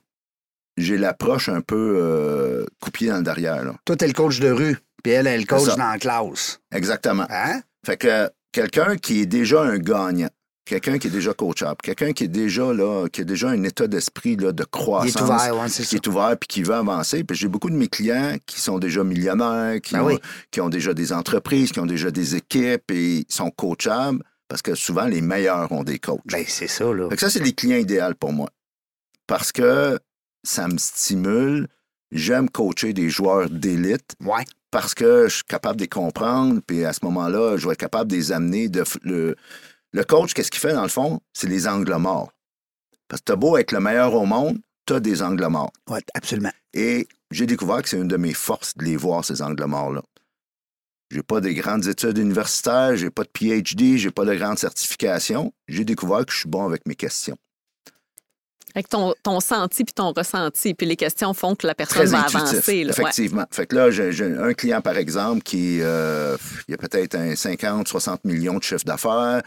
j'ai l'approche un peu euh, coupée dans le derrière. Là. Toi, t'es le coach de rue, puis elle, elle est le coach dans la classe. Exactement. Hein? Fait que quelqu'un qui est déjà un gagnant, quelqu'un qui est déjà coachable, quelqu'un qui est déjà là, qui a déjà un état d'esprit là, de croissance, qui est ouvert, ouais, c'est qui ça. Est ouvert puis qui veut avancer. Puis j'ai beaucoup de mes clients qui sont déjà millionnaires, qui, ben ont, oui. qui ont déjà des entreprises, qui ont déjà des équipes et sont coachables parce que souvent les meilleurs ont des coachs. Ben c'est ça là. Fait que ça c'est les clients idéaux pour moi parce que ça me stimule. J'aime coacher des joueurs d'élite. Ouais. Parce que je suis capable de les comprendre puis à ce moment-là je vais être capable de les amener de le Le coach, qu'est-ce qu'il fait, dans le fond? C'est les angles morts. Parce que t'as beau être le meilleur au monde, t'as des angles morts. Oui, absolument. Et j'ai découvert que c'est une de mes forces de les voir, ces angles morts-là. J'ai pas de grandes études universitaires, j'ai pas de P H D, j'ai pas de grandes certifications. J'ai découvert que je suis bon avec mes questions. Avec ton, ton senti puis ton ressenti. Puis les questions font que la personne Très va intuitif, avancer. Là. Effectivement. Ouais. Fait que là, j'ai, j'ai un client, par exemple, qui euh, il a peut-être un cinquante à soixante millions de chiffre d'affaires,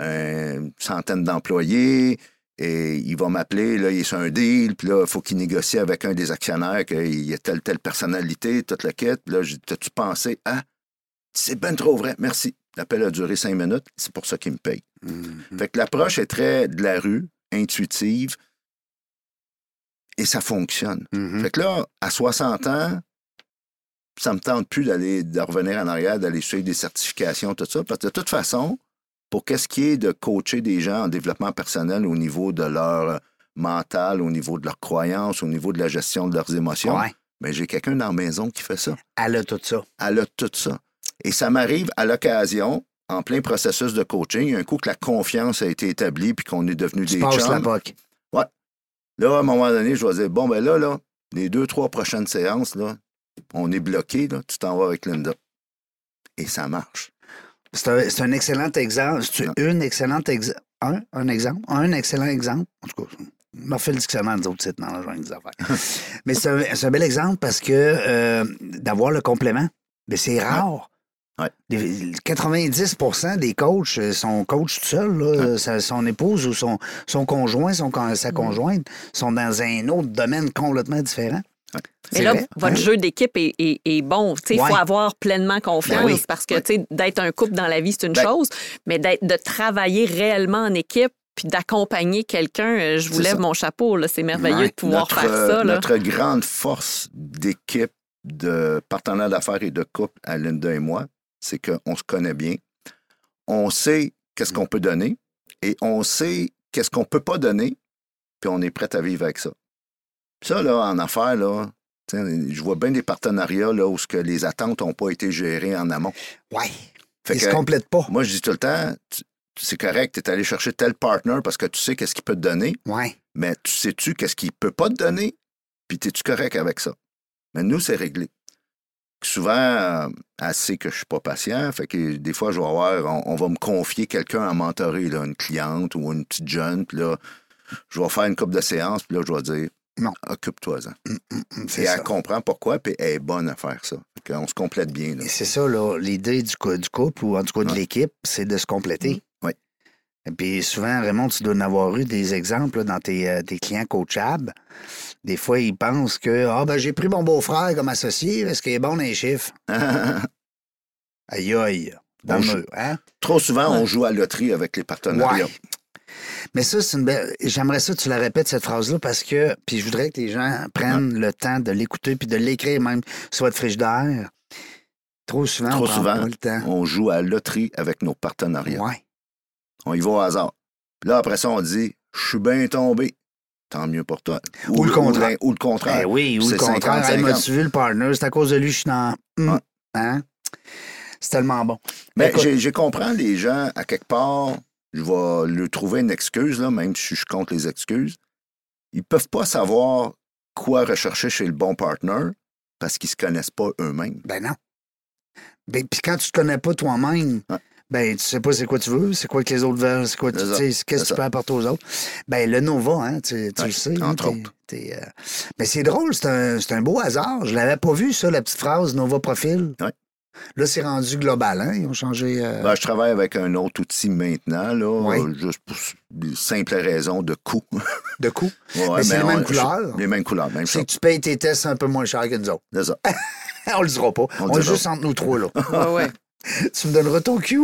une centaine d'employés, et il va m'appeler, là, il est sur un deal, puis là, il faut qu'il négocie avec un des actionnaires qu'il y a telle, telle personnalité, toute la quête. Là, j'ai dit, t'as-tu pensé à... Ah, c'est ben trop vrai, merci. L'appel a duré cinq minutes, c'est pour ça qu'il me paye. Mm-hmm. Fait que l'approche est très de la rue, intuitive, et ça fonctionne. Mm-hmm. Fait que là, à soixante ans, ça me tente plus d'aller de revenir en arrière, d'aller suivre des certifications, tout ça, parce que de toute façon... Pour qu'est-ce qui est de coacher des gens en développement personnel au niveau de leur mental, au niveau de leurs croyances, au niveau de la gestion de leurs émotions, ouais. ben j'ai quelqu'un dans la maison qui fait ça. Elle a tout ça. Elle a tout ça. Et ça m'arrive à l'occasion, en plein processus de coaching, un coup que la confiance a été établie puis qu'on est devenu des chums. Tu passes la boc. Ouais. Là, à un moment donné, je vais dire, bon, ben là, là, les deux, trois prochaines séances, là, on est bloqué, là, tu t'en vas avec Linda. Et ça marche. C'est un, c'est un excellent exemple. C'est une excellente ex- un, un exemple. Un excellent exemple. En tout cas, on m'a fait le dictionnaire des autres titres dans la jungle des affaires. Mais c'est un, c'est un bel exemple parce que euh, d'avoir le complément, mais c'est rare. Ouais. Les, quatre-vingt-dix pour cent des coachs sont coachs tout seuls. Ouais. Sa, son épouse ou son, son conjoint, son, sa conjointe sont dans un autre domaine complètement différent. Mais là, vrai? votre ouais. jeu d'équipe est, est, est bon. Il ouais. faut avoir pleinement confiance ben oui. parce que ouais. d'être un couple dans la vie, c'est une ben. chose, mais d'être, de travailler réellement en équipe puis d'accompagner quelqu'un, je vous c'est lève ça. mon chapeau. Là, c'est merveilleux ouais. de pouvoir notre, faire ça. Là. Notre grande force d'équipe, de partenaires d'affaires et de couple à Linda et moi, c'est qu'on se connaît bien. On sait qu'est-ce qu'on peut donner et on sait qu'est-ce qu'on ne peut pas donner puis on est prêt à vivre avec ça. Ça, là, en affaires, là, je vois bien des partenariats là, où que les attentes n'ont pas été gérées en amont. Oui. Ils ne se complètent pas. Moi, je dis tout le temps, tu, c'est correct, tu es allé chercher tel partner parce que tu sais qu'est-ce qu'il peut te donner. Oui. Mais tu sais-tu qu'est-ce qu'il ne peut pas te donner? Puis, es-tu correct avec ça? Mais nous, c'est réglé. Souvent, elle sait que je ne suis pas patient. Fait que des fois, je vais avoir, on, on va me confier quelqu'un à mentorer, là, une cliente ou une petite jeune. Puis là, je vais faire une couple de séances. Puis là, je vais dire... Non. Occupe-toi-en. Et elle comprend pourquoi, puis elle est bonne à faire ça. On se complète bien. Là. Et c'est ça, là, l'idée du, co- du couple, ou en tout cas de ouais. l'équipe, c'est de se compléter. Oui. Puis souvent, Raymond, tu dois en avoir eu des exemples là, dans tes, euh, tes clients coachables. Des fois, ils pensent que ah, ben, j'ai pris mon beau-frère comme associé parce qu'il est bon dans les chiffres. Aïe aïe. Dans on le mur, hein? Trop souvent, ouais. on joue à la loterie avec les partenariats. Ouais. Mais ça, c'est une belle... J'aimerais ça que tu la répètes, cette phrase-là, parce que... Puis je voudrais que les gens prennent ouais. le temps de l'écouter puis de l'écrire même sur votre frigidaire. Trop souvent, Trop on prend souvent, pas le temps. On joue à la loterie avec nos partenariats. Ouais. On y va au hasard. Puis là, après ça, on dit « Je suis bien tombé. » Tant mieux pour toi. Ou, ou le contraire. Ou le contraire. Ben oui, ou le contraire. Hey, m'as-tu vu le partner? C'est à cause de lui je suis dans... Ouais. Hein? C'est tellement bon. Mais ben, je comprends les gens, à quelque part... Je vais leur trouver une excuse, là, même si je suis contre les excuses. Ils ne peuvent pas savoir quoi rechercher chez le bon partner parce qu'ils ne se connaissent pas eux-mêmes. Ben non. Ben, puis quand tu ne te connais pas toi-même, hein? ben, tu ne sais pas c'est quoi tu veux, c'est quoi que les autres veulent, c'est quoi tu sais, qu'est-ce que tu peux apporter aux autres. Ben, le Nova, hein, tu, tu ouais, le sais. Entre autres. Euh... Ben, c'est drôle, c'est un, c'est un beau hasard. Je ne l'avais pas vu, ça, la petite phrase Nova Profil. Oui. Là, c'est rendu global, hein? Ils ont changé... Euh... Ben, je travaille avec un autre outil maintenant, là, oui. juste pour simple raison de coût. De coût? Ouais, mais c'est les mêmes on... couleurs. Les mêmes couleurs, même chose. C'est que tu payes tes tests un peu moins cher que nous autres. C'est ça. On le dira pas. On, on est juste entre nous trois, là. Ouais, ouais. Tu me donneras ton cue?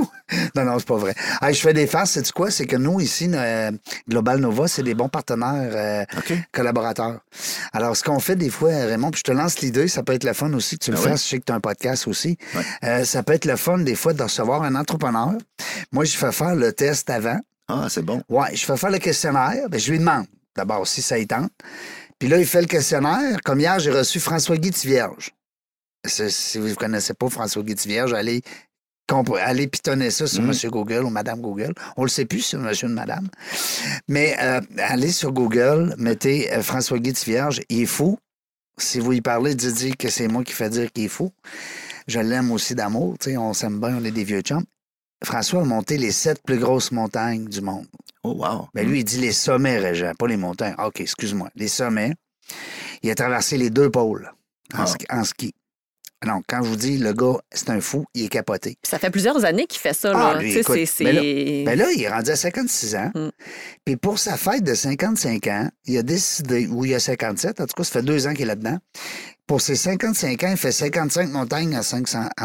Non, non, c'est pas vrai. Hey, je fais des farces, sais-tu quoi? C'est que nous, ici, euh, Global Nova, c'est des bons partenaires euh, okay. collaborateurs. Alors, ce qu'on fait des fois, Raymond, puis je te lance l'idée, ça peut être le fun aussi que tu le ah fasses. Oui. Je sais que tu as un podcast aussi. Oui. Euh, ça peut être le fun, des fois, de recevoir un entrepreneur. Moi, je fais faire le test avant. Ah, c'est bon. Oui, je fais faire le questionnaire. Ben, je lui demande, d'abord, si ça y tente. Puis là, il fait le questionnaire. Comme hier, j'ai reçu François Guy Thivierge. Si vous ne connaissez pas François Guy Thivierge, allez... qu'on peut aller pitonner ça sur mmh. Monsieur Google ou Madame Google. On le sait plus sur Monsieur ou Madame. Mais euh, allez sur Google, mettez euh, François Guy Thivierge, il est fou. Si vous y parlez, dites que c'est moi qui fais dire qu'il est fou. Je l'aime aussi d'amour. T'sais, on s'aime bien, on est des vieux chums. François a monté les sept plus grosses montagnes du monde. Oh, wow! Ben, lui, il dit les sommets, Régent, pas les montagnes. Ah, OK, excuse-moi. Les sommets. Il a traversé les deux pôles en, oh. en ski. Non, quand je vous dis, le gars, c'est un fou, il est capoté. Ça fait plusieurs années qu'il fait ça. Là. Ah, lui, écoute, c'est, mais, là, mais là, il est rendu à cinquante-six ans. Mm. Puis pour sa fête de cinquante-cinq ans, il a décidé, ou il a cinquante-sept, en tout cas, ça fait deux ans qu'il est là-dedans. Pour ses cinquante-cinq ans, il fait cinquante-cinq montagnes en,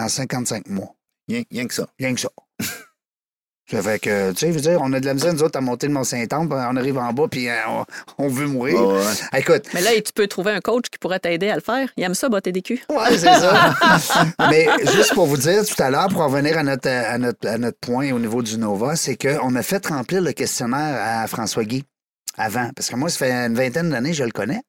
cinquante-cinq mois. Rien, rien que ça. Rien que ça. Ça fait que, tu sais, je veux dire, on a de la misère, nous autres, à monter le Mont-Saint-Anne, on arrive en bas, puis on, on veut mourir. Oh ouais. Écoute. Mais là, tu peux trouver un coach qui pourrait t'aider à le faire. Il aime ça, botter des culs. Ouais, c'est ça. Mais juste pour vous dire, tout à l'heure, pour en venir à notre, à notre, à notre point au niveau du Nova, c'est qu'on a fait remplir le questionnaire à François Guy avant. Parce que moi, ça fait une vingtaine d'années, je le connais.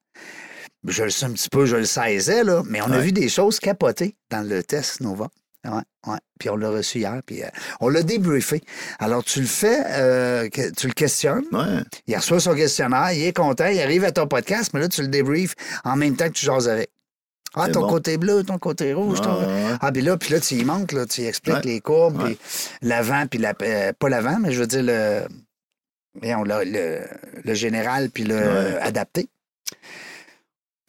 Je le sais un petit peu, je le saisais, là. Mais on ouais. a vu des choses capotées dans le test Nova. Ouais, ouais. Puis on l'a reçu hier, puis euh, on l'a débriefé. Alors, tu le fais, euh, que, tu le questionnes. Ouais. Il reçoit son questionnaire, il est content, il arrive à ton podcast, mais là, tu le débriefes en même temps que tu jases avec. Ah, c'est ton bon. Côté bleu, ton côté rouge. Ouais, ton... Ouais. Ah, puis là, puis là, tu y manques, là, tu y expliques ouais. les courbes, ouais. puis l'avant, puis la... Euh, pas l'avant, mais je veux dire le... Bien, le, le, le général, puis le ouais. adapté.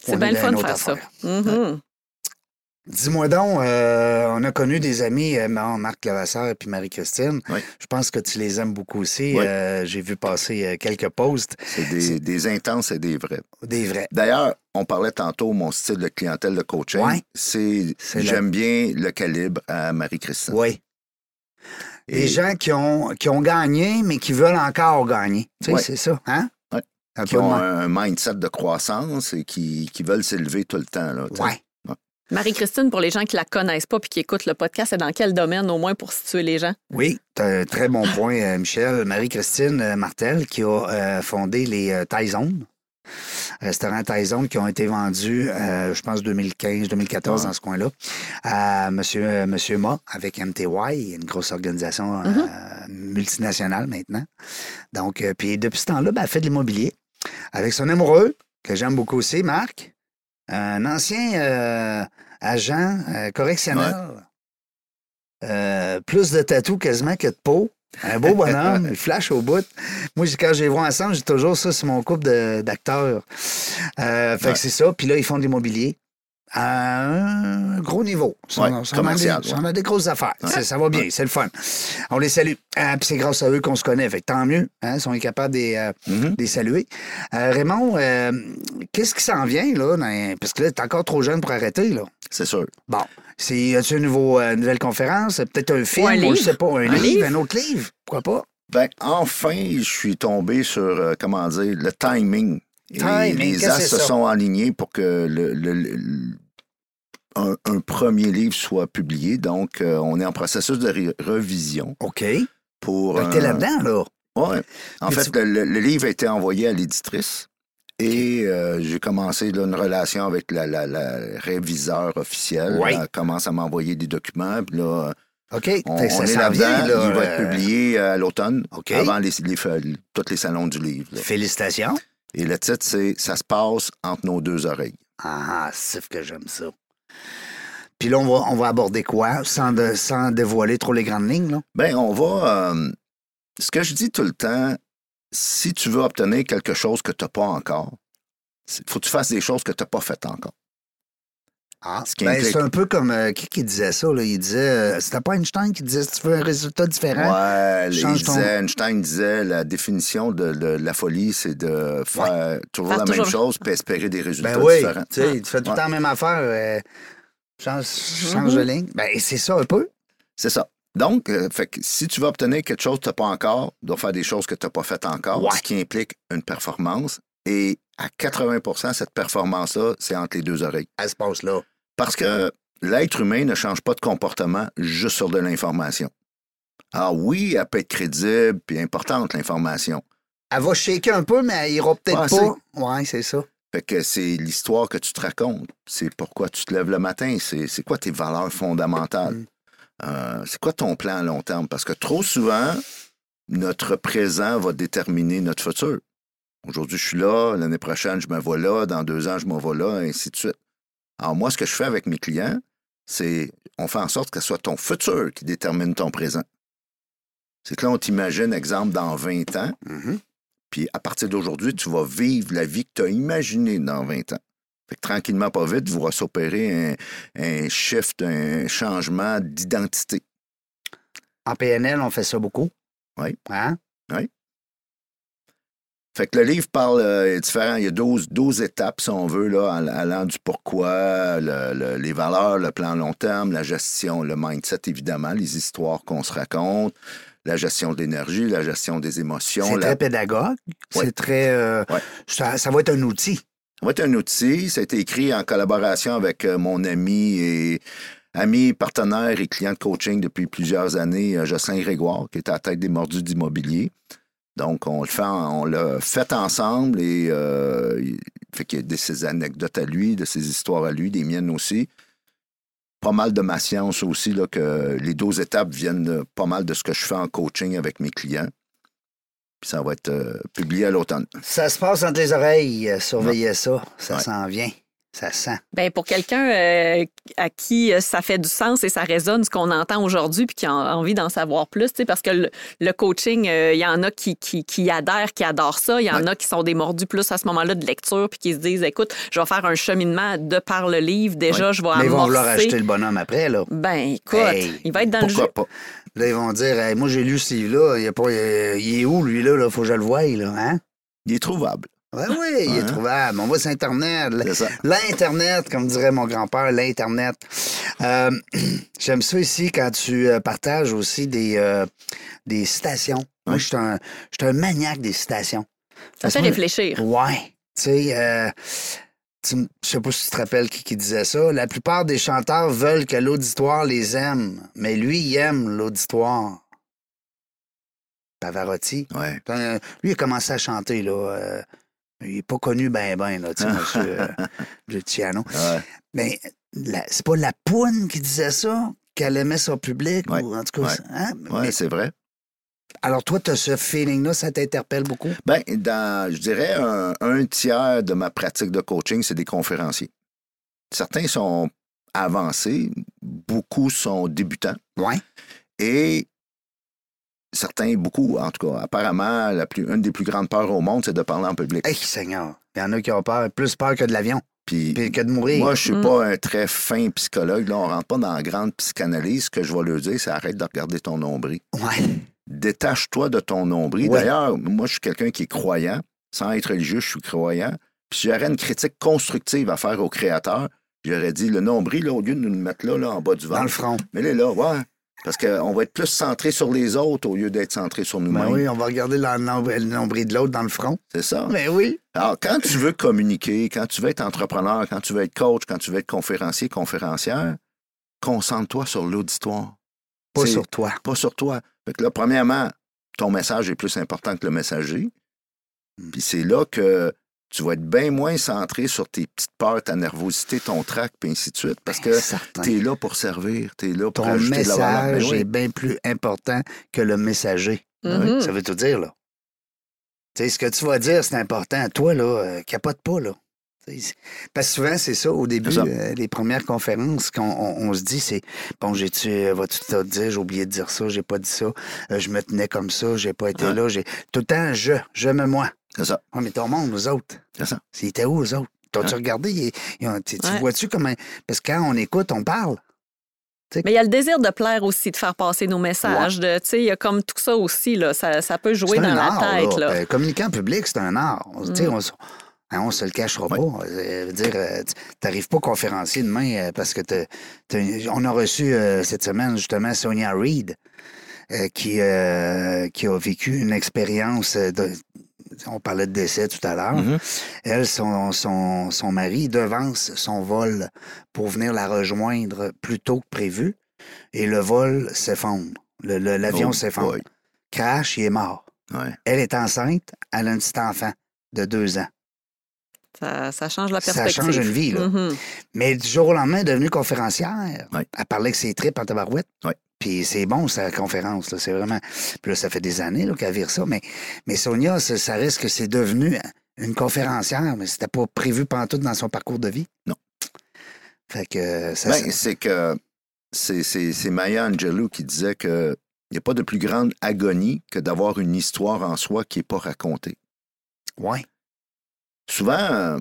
C'est bien le fun de faire ça. Mm-hmm. Ouais. Dis-moi donc, euh, on a connu des amis, euh, Marc Levasseur et Marie-Christine. Oui. Je pense que tu les aimes beaucoup aussi. Oui. Euh, j'ai vu passer euh, quelques posts. C'est des, c'est des intenses et des vrais. Des vrais. D'ailleurs, on parlait tantôt mon style de clientèle de coaching. Oui. C'est, c'est j'aime le... bien le calibre à Marie-Christine. Oui. Et... Des gens qui ont, qui ont gagné, mais qui veulent encore gagner. Tu sais, oui. c'est ça, hein? Oui. Qui ont un mindset de croissance et qui, qui veulent s'élever tout le temps. Là, oui. Marie-Christine, pour les gens qui la connaissent pas puis qui écoutent le podcast, c'est dans quel domaine, au moins, pour situer les gens? Oui, tu as un très bon point, Michel. Marie-Christine Martel, qui a euh, fondé les euh, Taizone, restaurants Taizone, qui ont été vendus, euh, je pense, deux mille quinze, deux mille quatorze, ah. dans ce coin-là, à M. Euh, Monsieur Ma, avec M T Y, une grosse organisation euh, mm-hmm. multinationale maintenant. Donc, euh, puis depuis ce temps-là, ben, elle fait de l'immobilier avec son amoureux, que j'aime beaucoup aussi, Marc. Un ancien euh, agent euh, correctionnel. Ouais. Euh, plus de tatou quasiment que de peau. Un beau bonhomme, il flash au bout. Moi, quand je les vois ensemble, j'ai toujours ça sur mon couple de, d'acteurs. Euh, fait ouais. que c'est ça. Puis là, ils font de l'immobilier. à un gros niveau. Ouais, on, commercial. On a, des, ouais. on a des grosses affaires. Ouais. Ça va bien, ouais. C'est le fun. On les salue. Ah, puis c'est grâce à eux qu'on se connaît. Fait que tant mieux, hein, si on est capable de euh, mm-hmm. les saluer. Euh, Raymond, euh, qu'est-ce qui s'en vient, là? Dans... Parce que là, t'es encore trop jeune pour arrêter, là. C'est sûr. Bon. C'est, as-tu une euh, nouvelle conférence? Peut-être un film? Ou un livre? Ou, je sais pas, un, un livre, livre? Un autre livre? Pourquoi pas? Ben, enfin, je suis tombé sur, euh, comment dire, le timing. Et Time, les astres se sont alignés pour que le, le, le, un, un premier livre soit publié. Donc, euh, on est en processus de ré- révision. OK. Pour, donc, t'es là-dedans, là? Oui. En Mais fait, tu... le, le livre a été envoyé à l'éditrice et okay. euh, j'ai commencé là, une relation avec la, la, la réviseur officielle. Oui. Elle commence à m'envoyer des documents. Puis là, OK. On, ça on est là-dedans. Vient, là, il va être publié à l'automne, okay. avant les, les, les, tous les salons du livre. Là. Félicitations. Et le titre, c'est « Ça se passe entre nos deux oreilles ». Ah, c'est que j'aime ça. Puis là, on va, on va aborder quoi, sans, de, sans dévoiler trop les grandes lignes, là? Bien, on va... Euh, ce que je dis tout le temps, si tu veux obtenir quelque chose que tu n'as pas encore, il faut que tu fasses des choses que tu n'as pas faites encore. Ah, ce qui ben, implique... c'est un peu comme... Euh, qui qui disait ça, là? Il disait... Euh, c'était pas Einstein qui disait « Si tu veux un résultat différent... » Ouais, il disait, ton... Einstein disait « La définition de, de, de la folie, c'est de faire ouais. toujours faire la toujours... même chose puis espérer des résultats ben oui, différents. » Tu sais, tu fais tout le ouais. temps la même affaire, euh, change, change mm-hmm. de ligne. Ben, c'est ça un peu. C'est ça. Donc, euh, fait que si tu veux obtenir quelque chose que tu n'as pas encore, tu dois faire des choses que tu n'as pas faites encore, ouais. ce qui implique une performance. Et à quatre-vingts pour cent cette performance-là, c'est entre les deux oreilles. Elle se passe là. Parce que l'être humain ne change pas de comportement juste sur de l'information. Ah oui, elle peut être crédible puis importante, l'information. Elle va shaker un peu, mais elle ira peut-être ah, pas. Oui, c'est ça. Fait que c'est l'histoire que tu te racontes. C'est pourquoi tu te lèves le matin. C'est, c'est quoi tes valeurs fondamentales? Mmh. Euh, c'est quoi ton plan à long terme? Parce que trop souvent, notre présent va déterminer notre futur. Aujourd'hui, je suis là. L'année prochaine, je me vois là. Dans deux ans, je me vois là, et ainsi de suite. Alors, moi, ce que je fais avec mes clients, c'est on fait en sorte que ce soit ton futur qui détermine ton présent. C'est que là, on t'imagine, exemple, dans vingt ans. Mm-hmm. Puis, à partir d'aujourd'hui, tu vas vivre la vie que tu as imaginée dans vingt ans. Fait que tranquillement, pas vite, vous va s'opérer un, un shift, un changement d'identité. En P N L, on fait ça beaucoup. Oui. Hein? Oui. Fait que le livre parle euh, différent. Il y a douze, douze étapes, si on veut, là, allant du pourquoi, le, le, les valeurs, le plan long terme, la gestion, le mindset, évidemment, les histoires qu'on se raconte, la gestion de l'énergie, la gestion des émotions. C'est la... très pédagogue. Ouais. C'est très... Euh, ouais. ça, ça va être un outil. Ça va être un outil. Ça a été écrit en collaboration avec euh, mon ami et... Ami, partenaire et client de coaching depuis plusieurs années, euh, Jocelyn Grégoire, qui est à la tête des Mordus d'immobilier. Donc, on le fait, on l'a fait ensemble et euh, il fait qu'il y a de ses anecdotes à lui, de ses histoires à lui, des miennes aussi. Pas mal de ma science aussi, là, que les douze étapes viennent de, pas mal de ce que je fais en coaching avec mes clients. Puis ça va être euh, publié à l'automne. Ça se passe entre les oreilles, surveillez ouais. ça, ça ouais. s'en vient. Ça sent. Bien, pour quelqu'un euh, à qui euh, ça fait du sens et ça résonne ce qu'on entend aujourd'hui puis qui a envie d'en savoir plus, parce que le, le coaching, il euh, y en a qui, qui, qui adhèrent, qui adorent ça. Il y en ouais. a qui sont des mordus plus à ce moment-là de lecture puis qui se disent, écoute, je vais faire un cheminement de par le livre. Déjà, ouais. je vais amorcer. Mais ils vont vouloir acheter le bonhomme après, là. Bien, écoute, hey, il va être dans le jeu. Pourquoi pas? Là, ils vont dire, hey, moi, j'ai lu ce livre-là. Il, pas... il est où, lui-là? Il faut que je le voie, là. Hein? Il est trouvable. Oui, oui, il ouais. est trouvable. On va sur Internet. C'est ça. L'Internet, comme dirait mon grand-père, l'Internet. Euh, j'aime ça ici quand tu partages aussi des, euh, des citations. Ouais. Moi, je suis un, je suis un maniaque des citations. Ça fait réfléchir. Oui. Tu sais, euh, je ne sais pas si tu te rappelles qui, qui disait ça. La plupart des chanteurs veulent que l'auditoire les aime, mais lui, il aime l'auditoire. Pavarotti. Ouais. Euh, lui, il a commencé à chanter, là. Euh, Il n'est pas connu ben ben, là, tu sais, monsieur euh, Luciano. Ouais. Mais la, c'est pas la poune qui disait ça, qu'elle aimait son public, ouais. ou en tout cas... Oui, hein? ouais, mais... c'est vrai. Alors, toi, tu as ce feeling-là, ça t'interpelle beaucoup? Bien, dans, je dirais, un, un tiers de ma pratique de coaching, c'est des conférenciers. Certains sont avancés, beaucoup sont débutants. Oui. Et... certains, beaucoup, en tout cas. Apparemment, la plus, une des plus grandes peurs au monde, c'est de parler en public. Hey, Seigneur! Il y en a qui ont peur, plus peur que de l'avion. Puis que de mourir. Moi, je suis mm. pas un très fin psychologue. Là, on rentre pas dans la grande psychanalyse. Ce que je vais leur dire, c'est arrête de regarder ton nombril. Ouais. Détache-toi de ton nombril. Ouais. D'ailleurs, moi, je suis quelqu'un qui est croyant. Sans être religieux, je suis croyant. Puis si j'aurais une critique constructive à faire au créateur, j'aurais dit le nombril, là, au lieu de nous le mettre là, là en bas du ventre. Dans le front. Mais là, là, ouais. Parce qu'on va être plus centré sur les autres au lieu d'être centré sur nous-mêmes. Ben oui, on va regarder le nombril nombre de l'autre dans le front. C'est ça. Ben oui. Alors, quand tu veux communiquer, quand tu veux être entrepreneur, quand tu veux être coach, quand tu veux être conférencier, conférencière, concentre-toi sur l'auditoire. Pas C'est, sur toi. Pas sur toi. Fait que là, premièrement, ton message est plus important que le messager. Puis c'est là que tu vas être bien moins centré sur tes petites peurs, ta nervosité, ton trac, puis ainsi de suite, parce que t'es là pour servir, t'es là pour ajouter de la valeur. Ton message est bien plus important que le messager. Mm-hmm. Ça veut tout dire, là. Tu sais, ce que tu vas dire, c'est important. Toi, là, euh, capote pas, là. T'sais, parce que souvent, c'est ça, au début, ça. Euh, les premières conférences, qu'on on, on se dit, c'est « Bon, j'ai-tu, euh, vas-tu te dire, j'ai oublié de dire ça, j'ai pas dit ça, euh, je me tenais comme ça, j'ai pas été ouais. là, j'ai... » Tout le temps, je, je me moi. C'est ça. Ah, mais ton monde, nous autres. C'est ça. C'était où, eux autres? T'as-tu hein? regardé? Il, il, il, tu ouais. vois-tu comment... Parce que quand on écoute, on parle. T'sais... Mais il y a le désir de plaire aussi, de faire passer nos messages. Ouais. Il y a comme tout ça aussi, là. Ça, ça peut jouer c'est dans la art, tête. Là. Là. Euh, communiquer en public, c'est un art. Mm. On, hein, on se le cachera ouais. pas. Euh, veut dire, euh, t'arrives pas conférencier demain euh, parce que t'as, t'as, on a reçu euh, cette semaine, justement, Sonia Reed, euh, qui, euh, qui a vécu une expérience... de On parlait de décès tout à l'heure. Mm-hmm. Elle, son, son, son mari devance son vol pour venir la rejoindre plus tôt que prévu. Et le vol s'effondre. Le, le, l'avion oh, s'effondre. Oui. Crash, il est mort. Ouais. Elle est enceinte. Elle a un petit enfant de deux ans. Ça, ça change la perspective. Ça change une vie, là. Mm-hmm. Mais du jour au lendemain, elle est devenue conférencière. Ouais. Elle parlait que ses tripes en tabarouette. Ouais. Puis c'est bon, sa conférence, là, c'est vraiment... Puis là, ça fait des années là, qu'elle vire ça, mais, mais Sonia, ça, ça reste que c'est devenu une conférencière, mais c'était pas prévu pantoute dans son parcours de vie. Non. Fait que... Ça, ben, ça... c'est que... C'est, c'est, c'est Maya Angelou qui disait que il n'y a pas de plus grande agonie que d'avoir une histoire en soi qui n'est pas racontée. Oui. Souvent,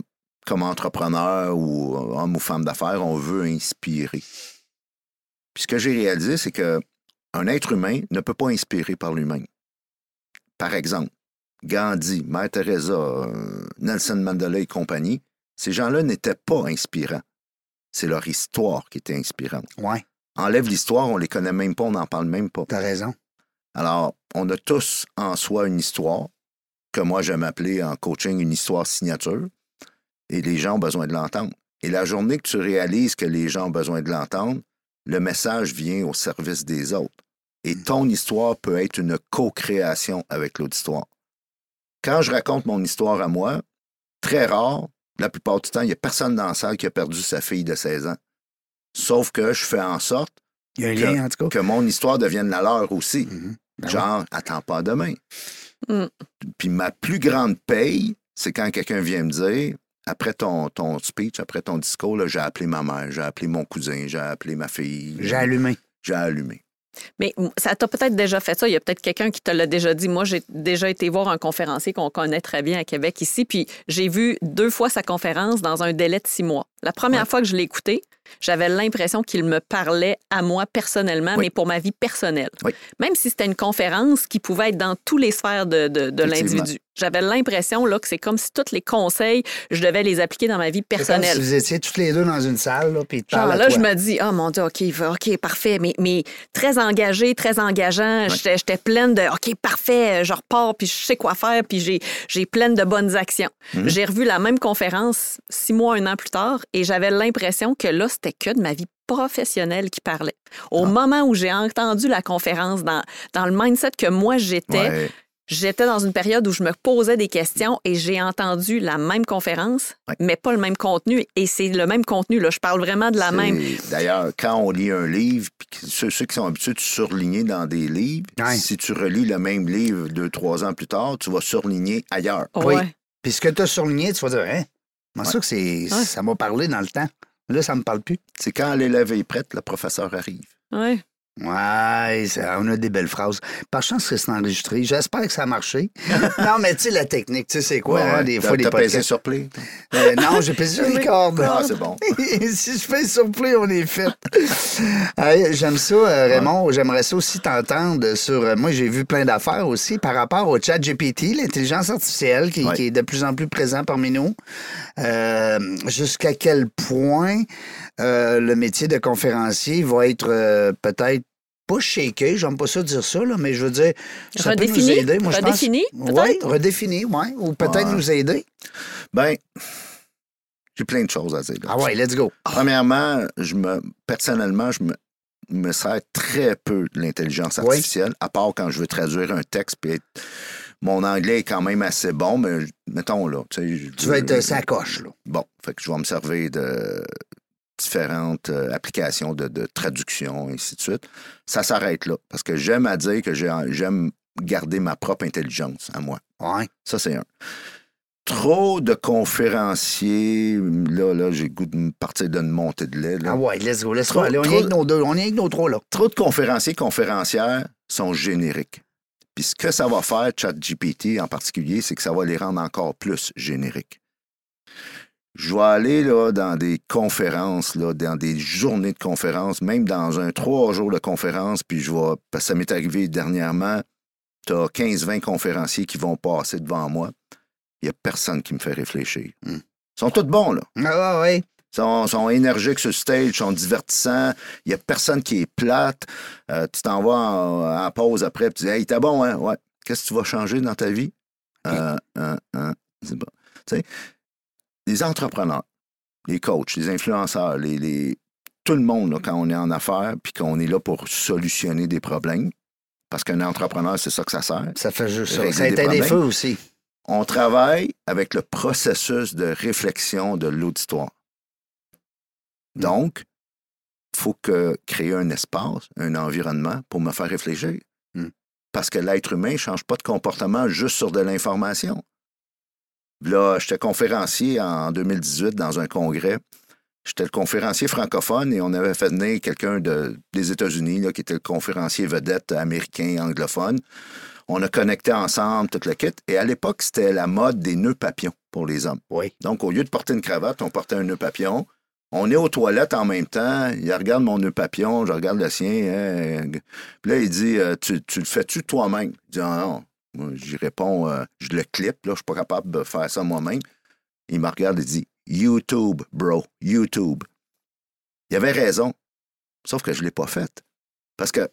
comme entrepreneur ou homme ou femme d'affaires, on veut inspirer. Puis ce que j'ai réalisé, c'est qu'un être humain ne peut pas inspirer par lui-même. Par exemple, Gandhi, Mère Teresa, euh, Nelson Mandela et compagnie, ces gens-là n'étaient pas inspirants. C'est leur histoire qui était inspirante. Ouais. Enlève l'histoire, on ne les connaît même pas, on n'en parle même pas. T'as raison. Alors, on a tous en soi une histoire, que moi j'aime appeler en coaching une histoire signature, et les gens ont besoin de l'entendre. Et la journée que tu réalises que les gens ont besoin de l'entendre, le message vient au service des autres. Et ton histoire peut être une co-création avec l'auditoire. Quand je raconte mon histoire à moi, très rare, la plupart du temps, il n'y a personne dans la salle qui a perdu sa fille de seize ans. Sauf que je fais en sorte il y a que, lien, en tout cas. Que mon histoire devienne la leur aussi. Mm-hmm. Ben Genre, ouais. attends pas demain. Mm. Puis ma plus grande paye, c'est quand quelqu'un vient me dire... Après ton, ton speech, après ton discours, là, j'ai appelé ma mère, j'ai appelé mon cousin, j'ai appelé ma fille. J'ai allumé. J'ai allumé. Mais ça t'a peut-être déjà fait ça. Il y a peut-être quelqu'un qui te l'a déjà dit. Moi, j'ai déjà été voir un conférencier qu'on connaît très bien à Québec ici, puis j'ai vu deux fois sa conférence dans un délai de six mois. La première ouais. fois que je l'ai écouté, j'avais l'impression qu'il me parlait à moi personnellement, oui. mais pour ma vie personnelle. Oui. Même si c'était une conférence qui pouvait être dans toutes les sphères de, de, de l'individu. J'avais l'impression là, que c'est comme si tous les conseils, je devais les appliquer dans ma vie personnelle. C'est comme si vous étiez toutes les deux dans une salle, là, puis il te parle à toi. Là, je me dis, oh mon Dieu, OK, OK, parfait, mais, mais très engagé, très engageant. Oui. J'étais, j'étais pleine de, OK, parfait, je repars, puis je sais quoi faire, puis j'ai, j'ai pleine de bonnes actions. Mm-hmm. J'ai revu la même conférence six mois, un an plus tard, et j'avais l'impression que là, c'était que de ma vie professionnelle qui parlait. Au ah. moment où j'ai entendu la conférence, dans, dans le mindset que moi j'étais, ouais. j'étais dans une période où je me posais des questions et j'ai entendu la même conférence, ouais. mais pas le même contenu. Et c'est le même contenu, là. Je parle vraiment de la c'est... même. D'ailleurs, quand on lit un livre, puis ceux, ceux qui sont habitués de surligner dans des livres, ouais. si tu relis le même livre deux, trois ans plus tard, tu vas surligner ailleurs. Ouais. Oui. Puis ce que tu as surligné, tu vas dire, hein, moi, ouais. sûr que c'est... Ouais. ça m'a parlé dans le temps. Là, ça ne me parle plus. C'est quand l'élève est prête, le professeur arrive. Oui. Ouais, ça, on a des belles phrases. Par chance que c'est enregistré. J'espère que ça a marché. Non, mais tu sais, la technique, tu sais, c'est quoi? Ouais, hein, des fois, des podcasts. T'as pesé sur play? Euh, non, j'ai pesé sur les cordes. Ah, c'est bon. Si je pèse sur play, on est fait. euh, j'aime ça, euh, Raymond. J'aimerais ça aussi t'entendre sur... Euh, moi, j'ai vu plein d'affaires aussi par rapport au chat G P T, l'intelligence artificielle qui, ouais. qui est de plus en plus présent parmi nous. Euh, jusqu'à quel point euh, le métier de conférencier va être euh, peut-être pas shaké, j'aime pas ça dire ça, là, mais je veux dire, ça redéfini, peut nous aider. Moi, redéfini, je pense, peut-être? Oui, redéfini, oui, ou peut-être ouais. nous aider. Bien, j'ai plein de choses à dire. Là. Ah ouais, let's go. Premièrement, je me, personnellement, je me, me sers très peu de l'intelligence artificielle, ouais. à part quand je veux traduire un texte, puis mon anglais est quand même assez bon, mais mettons, là. Tu vas être sacoche, là. Bon, fait que je vais me servir de... différentes euh, applications de, de traduction, et ainsi de suite. Ça s'arrête là, parce que j'aime à dire que j'ai, j'aime garder ma propre intelligence à moi. Ouais. Ça, c'est un. Trop de conférenciers, là, là, j'ai le goût de partir d'une montée de lait. Là. Ah ouais, let's go, let's go. On est avec nos deux, on est avec nos trois, là. Trop de conférenciers, conférencières sont génériques. Puis ce que ça va faire, ChatGPT en particulier, c'est que ça va les rendre encore plus génériques. Je vais aller là, dans des conférences, là, dans des journées de conférences, même dans un trois jours de conférence, puis je vais. Parce que ça m'est arrivé dernièrement, tu as quinze vingt conférenciers qui vont passer devant moi. Il n'y a personne qui me fait réfléchir. Mm. Ils sont tous bons, là. Ah oui. Ils sont, sont énergiques sur le stage, ils sont divertissants. Il n'y a personne qui est plate. Euh, tu t'en vas en, en pause après, puis tu dis hey, t'es bon, hein? Ouais. Qu'est-ce que tu vas changer dans ta vie? Euh, euh, euh, c'est bon. Tu sais. Les entrepreneurs, les coachs, les influenceurs, les, les... tout le monde, là, quand on est en affaires puis qu'on est là pour solutionner des problèmes, parce qu'un entrepreneur, c'est ça que ça sert. Ça fait juste ça. Ça éteint des feux aussi. On travaille avec le processus de réflexion de l'auditoire. Mmh. Donc, il faut que créer un espace, un environnement pour me faire réfléchir. Mmh. Parce que l'être humain ne change pas de comportement juste sur de l'information. Là, j'étais conférencier en deux mille dix-huit dans un congrès. J'étais le conférencier francophone et on avait fait venir quelqu'un de, des États-Unis là, qui était le conférencier vedette américain anglophone. On a connecté ensemble tout le kit. Et à l'époque, c'était la mode des nœuds papillons pour les hommes. Oui. Donc, au lieu de porter une cravate, on portait un nœud papillon. On est aux toilettes en même temps. Il regarde mon nœud papillon, je regarde le sien. Hein. Puis là, il dit, tu, tu le fais-tu toi-même? Il dit, ah, non. J'y réponds, euh, je le clip, là, je suis pas capable de faire ça moi-même. Il me regarde et dit YouTube, bro, YouTube. Il avait raison, sauf que je ne l'ai pas fait. Parce que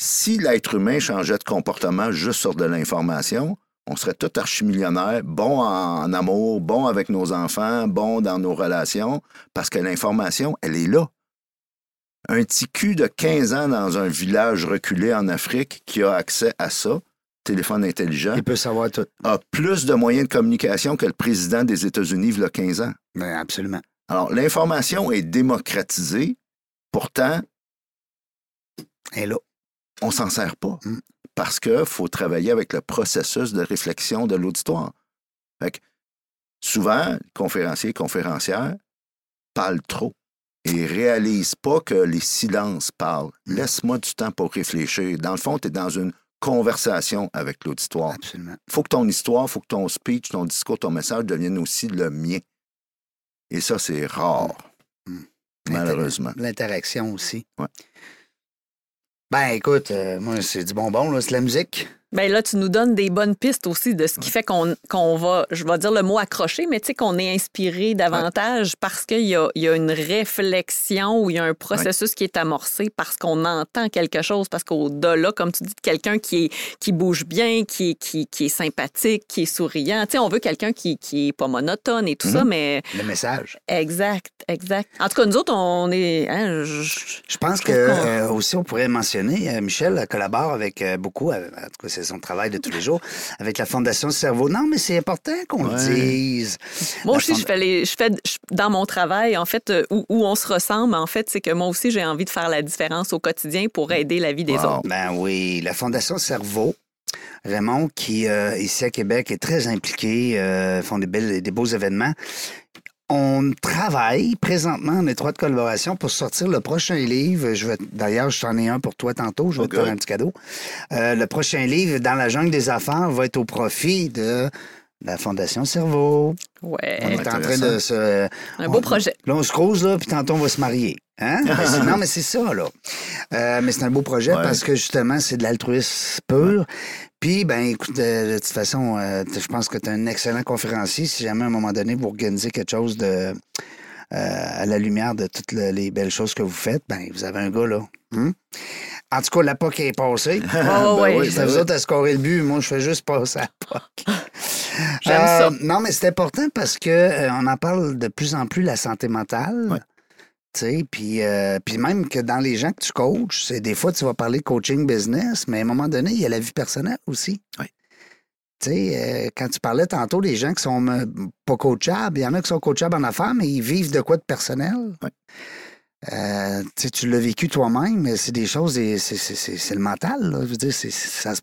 si l'être humain changeait de comportement juste sur de l'information, on serait tous archimillionnaires, bons en, en amour, bons avec nos enfants, bons dans nos relations, parce que l'information, elle est là. Un petit cul de quinze ans dans un village reculé en Afrique qui a accès à ça, téléphone intelligent. Il peut savoir tout. A plus de moyens de communication que le président des États-Unis il y a quinze ans. Bien, absolument. Alors, l'information est démocratisée. Pourtant, et là, on ne s'en sert pas. Mm. Parce qu'il faut travailler avec le processus de réflexion de l'auditoire. Fait que souvent, conférenciers et conférencières parlent trop et ne réalisent pas que les silences parlent. Mm. Laisse-moi du temps pour réfléchir. Dans le fond, tu es dans une conversation avec l'auditoire. Absolument. Il faut que ton histoire, il faut que ton speech, ton discours, ton message deviennent aussi le mien. Et ça, c'est rare, mmh. malheureusement. L'interaction aussi. Ouais. Ben, écoute, euh, moi, c'est du bonbon, là, c'est de la musique. Bien là, tu nous donnes des bonnes pistes aussi de ce qui fait qu'on, qu'on va, je vais dire le mot accroché, mais tu sais qu'on est inspiré davantage ouais. parce qu'il y a, y a une réflexion ou il y a un processus ouais. qui est amorcé parce qu'on entend quelque chose, parce qu'au-delà, comme tu dis, de quelqu'un qui, est, qui bouge bien, qui, qui, qui est sympathique, qui est souriant. Tu sais, on veut quelqu'un qui, qui est pas monotone et tout mmh. ça, mais... Le message. Exact, exact. En tout cas, nous autres, on est... Hein, je, je pense je que euh, aussi, on pourrait mentionner, euh, Michel collabore avec euh, beaucoup, euh, en tout cas, c'est son travail de tous les jours, avec la Fondation Cerveau. Non, mais c'est important qu'on ouais. le dise. Moi aussi, fond... je, fais les, je fais dans mon travail, en fait, où, où on se ressemble, en fait, c'est que moi aussi, j'ai envie de faire la différence au quotidien pour aider la vie des wow. autres. Ben oui, la Fondation Cerveau, Raymond, qui, euh, ici à Québec, est très impliquée, euh, font des, belles, des beaux événements. On travaille présentement en étroite collaboration pour sortir le prochain livre. Je vais, d'ailleurs, j'en ai un pour toi tantôt. Je vais okay. te faire un petit cadeau. Euh, le prochain livre, Dans la jungle des affaires, va être au profit de la Fondation Cerveau. Ouais. On est en train de se... Un beau on, projet. Là, on se croise, là, puis tantôt, on va se marier. Hein? Non, mais c'est ça, là. Euh, mais c'est un beau projet ouais. parce que, justement, c'est de l'altruisme pur. Ouais. Puis, ben écoute, euh, de toute façon, euh, je pense que tu es un excellent conférencier. Si jamais, à un moment donné, vous organisez quelque chose de euh, à la lumière de toutes le, les belles choses que vous faites, ben vous avez un gars, là. Hum? En tout cas, la P O C est passée. Oh, ben oui, oui, c'est vous autres à scorer le but. Moi, je fais juste passer à la P O C. J'aime euh, ça. Non, mais c'est important parce qu'on euh, en parle de plus en plus, la santé mentale. Ouais. Puis euh, même que dans les gens que tu coaches, c'est des fois, tu vas parler de coaching business, mais à un moment donné, il y a la vie personnelle aussi. Oui. Tu sais, euh, quand tu parlais tantôt des gens qui sont euh, pas coachables, il y en a qui sont coachables en affaires, mais ils vivent de quoi de personnel. Oui. Euh, tu l'as vécu toi-même, mais c'est des choses, c'est, c'est, c'est, c'est le mental. Là. Je veux dire, c'est, ça, ça,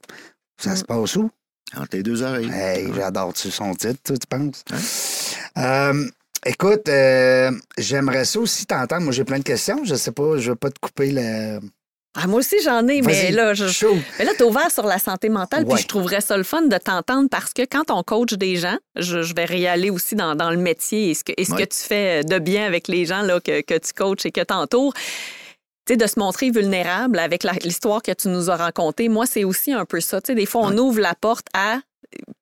ça se passe où? Entre tes deux oreilles. Hey, j'adore-tu son titre, toi, tu penses? Oui. Euh, Écoute, euh, j'aimerais ça aussi t'entendre. Moi, j'ai plein de questions. Je sais pas, je veux pas te couper le... Ah, moi aussi, j'en ai, mais là, je... mais là, t'es ouvert sur la santé mentale, puis je trouverais ça le fun de t'entendre parce que quand on coach des gens, je, je vais réaller aussi dans, dans le métier et ce, que, et ce ouais. que tu fais de bien avec les gens là, que, que tu coaches et que t'entoures. Tu sais, de se montrer vulnérable avec la, l'histoire que tu nous as racontée, moi, c'est aussi un peu ça. Tu sais, des fois, on ouais. ouvre la porte à...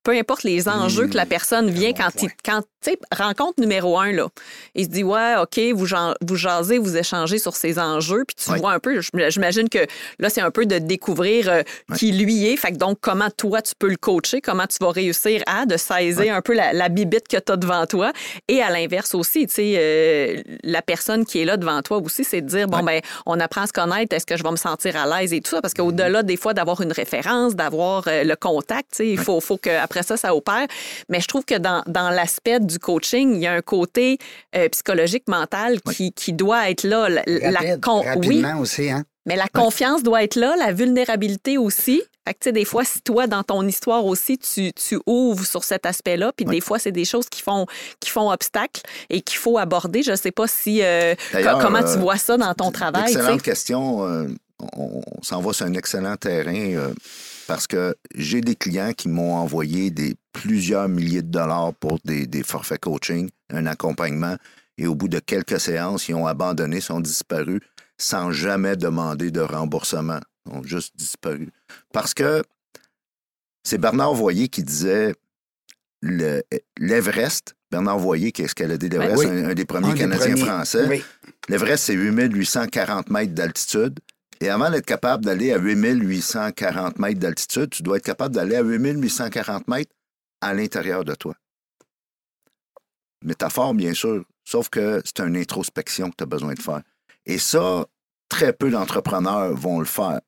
peu importe les enjeux mmh, que la personne vient quand point. il quand tu sais rencontre numéro un là, il se dit ouais ok vous vous jasez vous échangez sur ces enjeux puis tu oui. vois un peu, j'imagine que là c'est un peu de découvrir euh, oui. qui lui est, fait que donc comment toi tu peux le coacher, comment tu vas réussir à de saisir oui. un peu la, la bibite que tu as devant toi et à l'inverse aussi tu sais euh, la personne qui est là devant toi aussi c'est de dire bon oui. ben on apprend à se connaître, est-ce que je vais me sentir à l'aise et tout ça parce qu'au-delà des fois d'avoir une référence, d'avoir euh, le contact, tu sais il oui. faut faut que après ça, ça opère. Mais je trouve que dans, dans l'aspect du coaching, il y a un côté euh, psychologique, mental qui, oui. qui doit être là. La, Rapide, la con... Rapidement oui, aussi, hein? Mais la oui. confiance doit être là, la vulnérabilité aussi. Fait que, tu sais, des fois, si toi, dans ton histoire aussi, tu, tu ouvres sur cet aspect-là, puis oui. des fois, c'est des choses qui font, qui font obstacle et qu'il faut aborder. Je ne sais pas si euh, comment euh, tu vois ça dans ton travail. Excellente t'sais. question. Euh, on, on s'en va sur un excellent terrain. Euh... Parce que j'ai des clients qui m'ont envoyé des, plusieurs milliers de dollars pour des, des forfaits coaching, un accompagnement, et au bout de quelques séances, ils ont abandonné, sont disparus sans jamais demander de remboursement. Ils ont juste disparu. Parce que c'est Bernard Voyer qui disait le, l'Everest, Bernard Voyer qui escaladait l'Everest, oui. un, un des premiers un Canadiens des premiers. français. Oui. L'Everest, c'est huit mille huit cent quarante mètres d'altitude. Et avant d'être capable d'aller à huit mille huit cent quarante mètres d'altitude, tu dois être capable d'aller à huit mille huit cent quarante mètres à l'intérieur de toi. Métaphore, bien sûr, sauf que c'est une introspection que tu as besoin de faire. Et ça, très peu d'entrepreneurs vont le faire.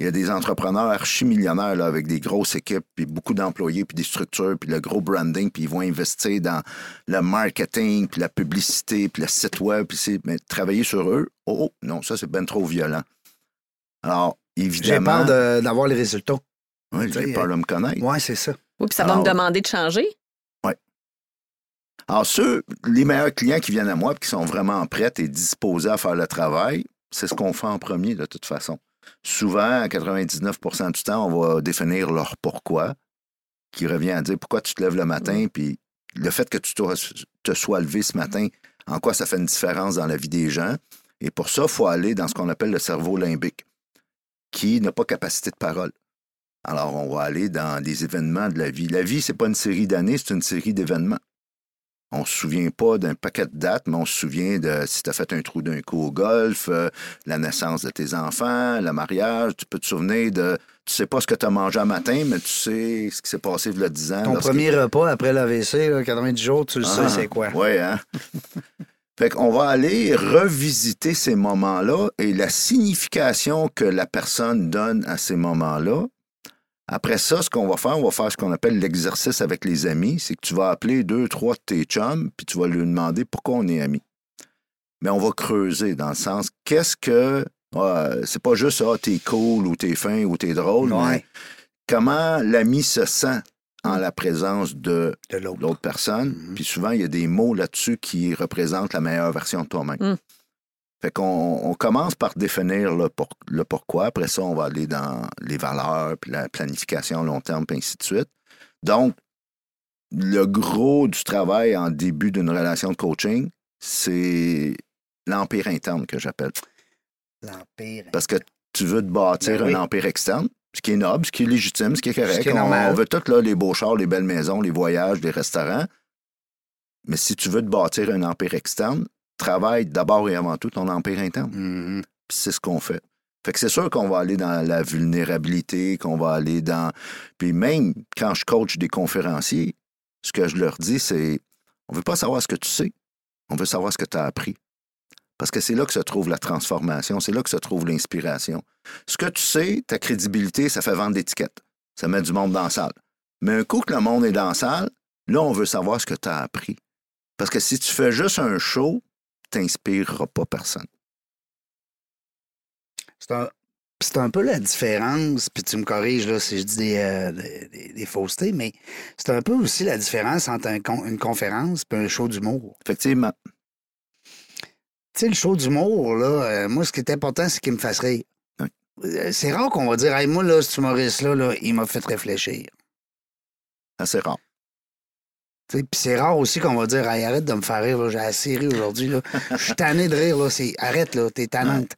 Il y a des entrepreneurs archimillionnaires là, avec des grosses équipes, puis beaucoup d'employés, puis des structures, puis le gros branding, puis ils vont investir dans le marketing, puis la publicité, puis le site web, puis c'est... Mais travailler sur eux, oh, oh non, ça, c'est bien trop violent. Alors, évidemment... J'ai peur de, d'avoir les résultats. Oui, j'ai peur de me connaître. Oui, c'est ça. Oui, puis ça va Alors, me demander de changer. Oui. Alors, ceux, les meilleurs clients qui viennent à moi et qui sont vraiment prêts et disposés à faire le travail, c'est ce qu'on fait en premier, de toute façon. Souvent, à quatre-vingt-dix-neuf pour cent du temps, on va définir leur pourquoi, qui revient à dire pourquoi tu te lèves le matin, puis le fait que tu te sois levé ce matin, en quoi ça fait une différence dans la vie des gens. Et pour ça, il faut aller dans ce qu'on appelle le cerveau limbique, qui n'a pas capacité de parole. Alors, on va aller dans des événements de la vie. La vie, c'est pas une série d'années, c'est une série d'événements. On se souvient pas d'un paquet de dates, mais on se souvient de si tu as fait un trou d'un coup au golf, euh, la naissance de tes enfants, le mariage. Tu peux te souvenir de... Tu sais pas ce que tu as mangé un matin, mais tu sais ce qui s'est passé il y a dix ans. Ton lorsque... premier repas après l'A V C, là, quatre-vingt-dix jours, tu le ah, sais, c'est quoi. Oui, hein? Fait qu'on va aller revisiter ces moments-là et la signification que la personne donne à ces moments-là. Après ça, ce qu'on va faire, on va faire ce qu'on appelle l'exercice avec les amis. C'est que tu vas appeler deux, trois de tes chums, puis tu vas lui demander pourquoi on est amis. Mais on va creuser dans le sens, qu'est-ce que... Euh, c'est pas juste, ah, t'es cool ou t'es fin ou t'es drôle, ouais. mais comment l'ami se sent en la présence de, de l'autre. l'autre personne. Mm-hmm. Puis souvent, il y a des mots là-dessus qui représentent la meilleure version de toi-même. Mm. Fait qu'on on commence par définir le, pour, le pourquoi. Après ça, on va aller dans les valeurs, puis la planification long terme, puis ainsi de suite. Donc, le gros du travail en début d'une relation de coaching, c'est l'empire interne que j'appelle. L'empire. Parce que tu veux te bâtir ben oui. un empire externe, ce qui est noble, ce qui est légitime, ce qui est correct. Ce qui est normal. On, on veut tout, là, les beaux chars, les belles maisons, les voyages, les restaurants. Mais si tu veux te bâtir un empire externe, travaille d'abord et avant tout ton empire interne. Mm-hmm. Puis c'est ce qu'on fait. Fait que c'est sûr qu'on va aller dans la vulnérabilité, qu'on va aller dans... Puis même quand je coach des conférenciers, ce que je leur dis, c'est on ne veut pas savoir ce que tu sais, on veut savoir ce que tu as appris. Parce que c'est là que se trouve la transformation, c'est là que se trouve l'inspiration. Ce que tu sais, ta crédibilité, ça fait vendre d'étiquettes. Ça met du monde dans la salle. Mais un coup que le monde est dans la salle, là, on veut savoir ce que tu as appris. Parce que si tu fais juste un show, tu n'inspireras pas personne. C'est un, c'est un peu la différence, puis tu me corriges là, si je dis des, euh, des, des faussetés, mais c'est un peu aussi la différence entre un, une conférence et un show d'humour. Effectivement. Tu sais, le show d'humour, là, euh, moi, ce qui est important, c'est qu'il me fasse rire. Oui. Euh, c'est rare qu'on va dire, hey, moi, là, cet humoriste-là, là, il m'a fait réfléchir. Assez rare. Tu sais, puis c'est rare aussi qu'on va dire, hey, arrête de me faire rire, là, j'ai assez ri aujourd'hui, là. Je suis tanné de rire, là, c'est arrête, là, t'es tannante.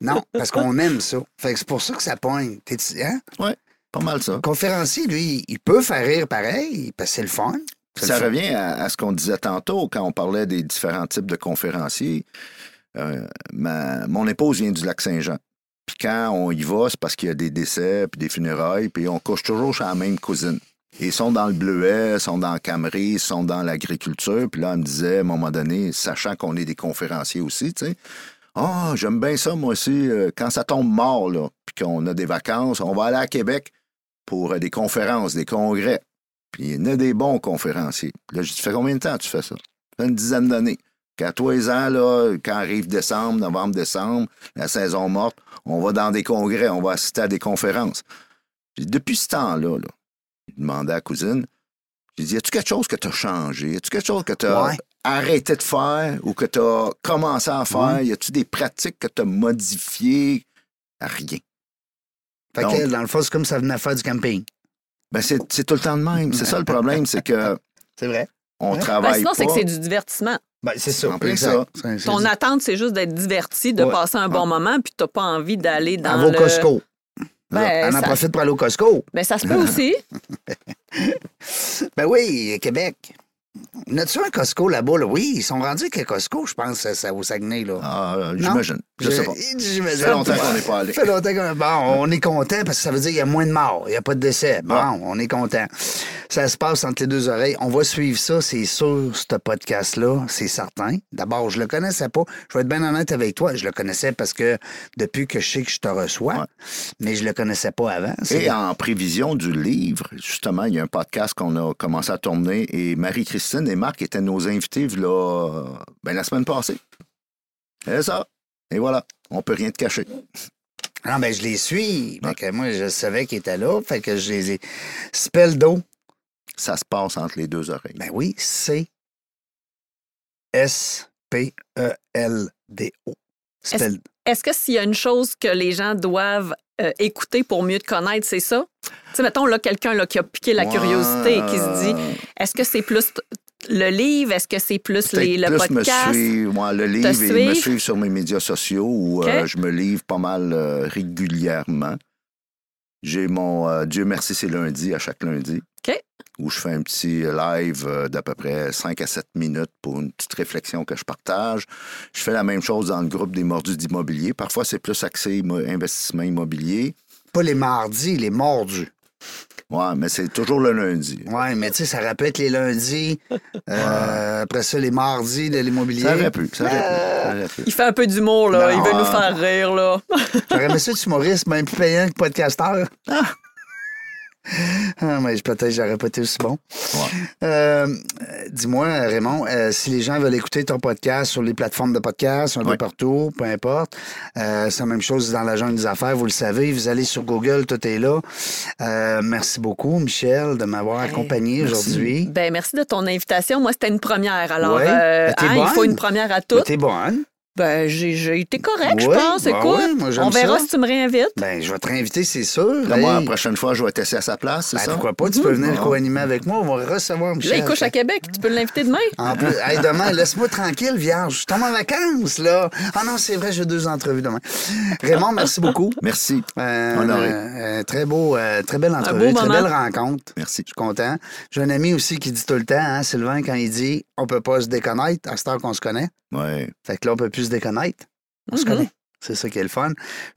Non, parce qu'on aime ça. Fait que c'est pour ça que ça poigne. T'es... Hein? Oui, pas mal ça. Le conférencier, lui, il peut faire rire pareil, parce que c'est le fun. Ça revient à, à ce qu'on disait tantôt quand on parlait des différents types de conférenciers. Euh, ma, mon épouse vient du Lac-Saint-Jean. Puis quand on y va, c'est parce qu'il y a des décès, puis des funérailles, puis on couche toujours chez la même cousine. Et ils sont dans le bleuet, ils sont dans la Camerie, ils sont dans l'agriculture. Puis là, elle me disait, à un moment donné, sachant qu'on est des conférenciers aussi, tu sais, « Ah, oh, j'aime bien ça, moi aussi, quand ça tombe mort, là, puis qu'on a des vacances, on va aller à Québec pour des conférences, des congrès. » Puis il y en a des bons conférenciers. Là, je dis, ça fait combien de temps tu fais ça? Ça fait une dizaine d'années. Qu'à tous les ans, là, quand arrive décembre, novembre, décembre, la saison morte, on va dans des congrès, on va assister à des conférences. J'ai dit, depuis ce temps-là, là, j'ai demandé à la cousine, j'ai dit, y a-tu quelque chose que tu as changé? Y a-tu quelque chose que tu as ouais. arrêté de faire ou que tu as commencé à faire? Mmh. Y a-tu des pratiques que tu as modifiées? Rien. Fait Donc, que, dans le fond, c'est comme ça venait faire du camping. Ben c'est, c'est tout le temps de même. C'est ça le problème, c'est que... C'est vrai. On ouais. travaille ben sinon, pas. Sinon, c'est que c'est du divertissement. Ben, c'est ça. C'est ça. C'est, c'est Ton dit. attente, c'est juste d'être diverti, de ouais. passer un bon ouais. moment, puis t'as pas envie d'aller dans le... À vos Costco. Ben, on ça... en profite pour aller au Costco. Ben, ça se peut aussi. Ben oui, Québec. N'as-tu un Costco là-bas? Là? Oui, ils sont rendus avec Costco, je pense, ça, au Saguenay. Là. Ah, euh, j'imagine. Je, je sais pas. J'imagine. Ça fait longtemps qu'on n'est pas allé. Ça fait longtemps qu'on est pas allé. Bon, on est content parce que ça veut dire qu'il y a moins de morts, il n'y a pas de décès. Bon, ah. on est content. Ça se passe entre les deux oreilles. On va suivre ça, c'est sûr, ce podcast-là, c'est certain. D'abord, je ne le connaissais pas. Je vais être bien honnête avec toi. Je le connaissais parce que depuis que je sais que je te reçois, ouais. mais je ne le connaissais pas avant. C'est... Et en prévision du livre, justement, il y a un podcast qu'on a commencé à tourner et Marie-Christine Christine et Marc étaient nos invités là, ben, la semaine passée. C'est ça. Et voilà. On peut rien te cacher. Non, ben je les suis. Ouais. Que moi, je savais qu'ils étaient là. Fait que je les ai... Speldo. Ça se passe entre les deux oreilles. Ben oui, c'est S P E L D O. Speldo. Est-ce, est-ce que s'il y a une chose que les gens doivent euh, écouter pour mieux te connaître, c'est ça? Tu sais, mettons, là, quelqu'un là, qui a piqué la wow. curiosité et qui se dit, est-ce que c'est plus t- le livre? Est-ce que c'est plus, les, le plus podcast? Me suivre, moi, le livre et suivre? Me suivre sur mes médias sociaux où okay. euh, je me livre pas mal euh, régulièrement. J'ai mon euh, Dieu merci, c'est lundi, à chaque lundi, okay. où je fais un petit live euh, d'à peu près cinq à sept minutes pour une petite réflexion que je partage. Je fais la même chose dans le groupe des Mordus d'immobilier. Parfois, c'est plus axé im- investissement immobilier. Pas les mardis, les mordus. Ouais, mais c'est toujours le lundi. Ouais, mais tu sais, ça répète les lundis. Euh, après ça, les mardis de l'immobilier. Ça aurait pu, ça aurait euh... pu. Il fait un peu d'humour, là. Non, il veut euh... nous faire rire, là. J'aurais aimé ça, humoriste, même plus payant que podcasteur. Ah. Ah, mais peut-être que j'aurais pas été aussi bon. Ouais. Euh, dis-moi, Raymond, euh, si les gens veulent écouter ton podcast sur les plateformes de podcast, un peu ouais. partout, peu importe, euh, c'est la même chose dans la jungle des affaires, vous le savez, vous allez sur Google, tout est là. Euh, merci beaucoup, Michel, de m'avoir hey, accompagné merci. Aujourd'hui. Ben merci de ton invitation. Moi, c'était une première, alors ouais. euh, hein, il faut une première à toutes. Ben, t'es bonne. Ben, j'ai, j'ai été correct, oui, je pense. Ben écoute, oui, moi, on verra ça. Si tu me réinvites. Ben, je vais te réinviter, c'est sûr. Là, hey. Moi, la prochaine fois, je vais t'essayer à sa place, c'est ben, ça? Pourquoi pas? Mmh. Tu peux venir mmh. co-animer avec moi. On va recevoir Michel. Là, il couche à Québec. Tu peux l'inviter demain? En plus, hey, demain, laisse-moi tranquille, Vierge. Je tombe en vacances, là. Ah non, c'est vrai, j'ai deux entrevues demain. Raymond, merci beaucoup. Merci. Euh, Honoré. Euh, très beau, euh, très belle entrevue, très belle rencontre. Merci. Je suis content. J'ai un ami aussi qui dit tout le temps, hein, Sylvain, quand il dit on peut pas se déconnaître à cette heure qu'on se connaît. Ouais. Fait que là, on peut plus se déconnaître. On mm-hmm. se connaît. C'est ça qui est le fun.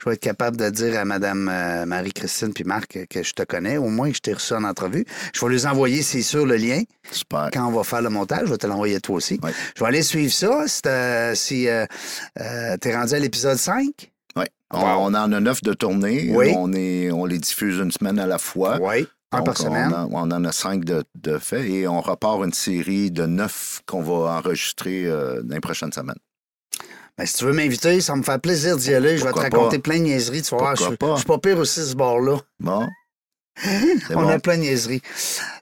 Je vais être capable de dire à Mme euh, Marie-Christine puis Marc que, que je te connais, au moins que je t'ai reçu en entrevue. Je vais les envoyer, c'est sûr, le lien. Super. Quand on va faire le montage, je vais te l'envoyer toi aussi. Ouais. Je vais aller suivre ça si, t'as, si euh, euh, t'es rendu à l'épisode cinq. Oui. On, wow. on en a neuf de tournée. Oui. On, est, on les diffuse une semaine à la fois. Oui. Donc, par semaine. On, a, on en a cinq de, de fait et on repart une série de neuf qu'on va enregistrer euh, dans les prochaines semaines. Ben, si tu veux m'inviter, ça me fait plaisir d'y aller. Pourquoi je vais te raconter pas? Plein de niaiseries. Tu vois, je, je suis pas pire aussi ce bord-là. Bon. On bon. A plein de niaiseries.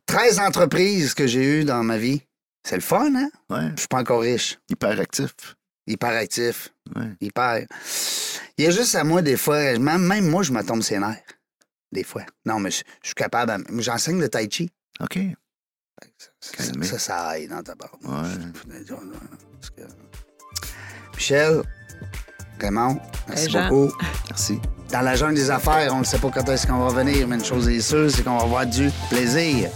treize entreprises que j'ai eues dans ma vie. C'est le fun, hein? Ouais. Je suis pas encore riche. Hyper actif. Hyper actif. Ouais. Hyper. Il y a juste à moi, des fois, même moi, je me tombe ses nerfs. Des fois. Non, mais je, je suis capable. À... J'enseigne le tai chi. OK. Ça, ça, ça, ça aille dans ta barbe. Ouais. Michel, Raymond, merci hey beaucoup. Merci. Dans la jungle des affaires, on ne sait pas quand est-ce qu'on va revenir, mais une chose est sûre, c'est qu'on va avoir du plaisir.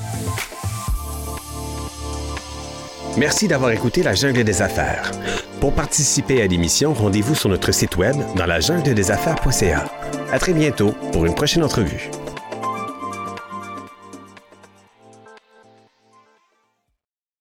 Merci d'avoir écouté La Jungle des affaires. Pour participer à l'émission, rendez-vous sur notre site web dans la jungle des affaires point c a. À très bientôt pour une prochaine entrevue.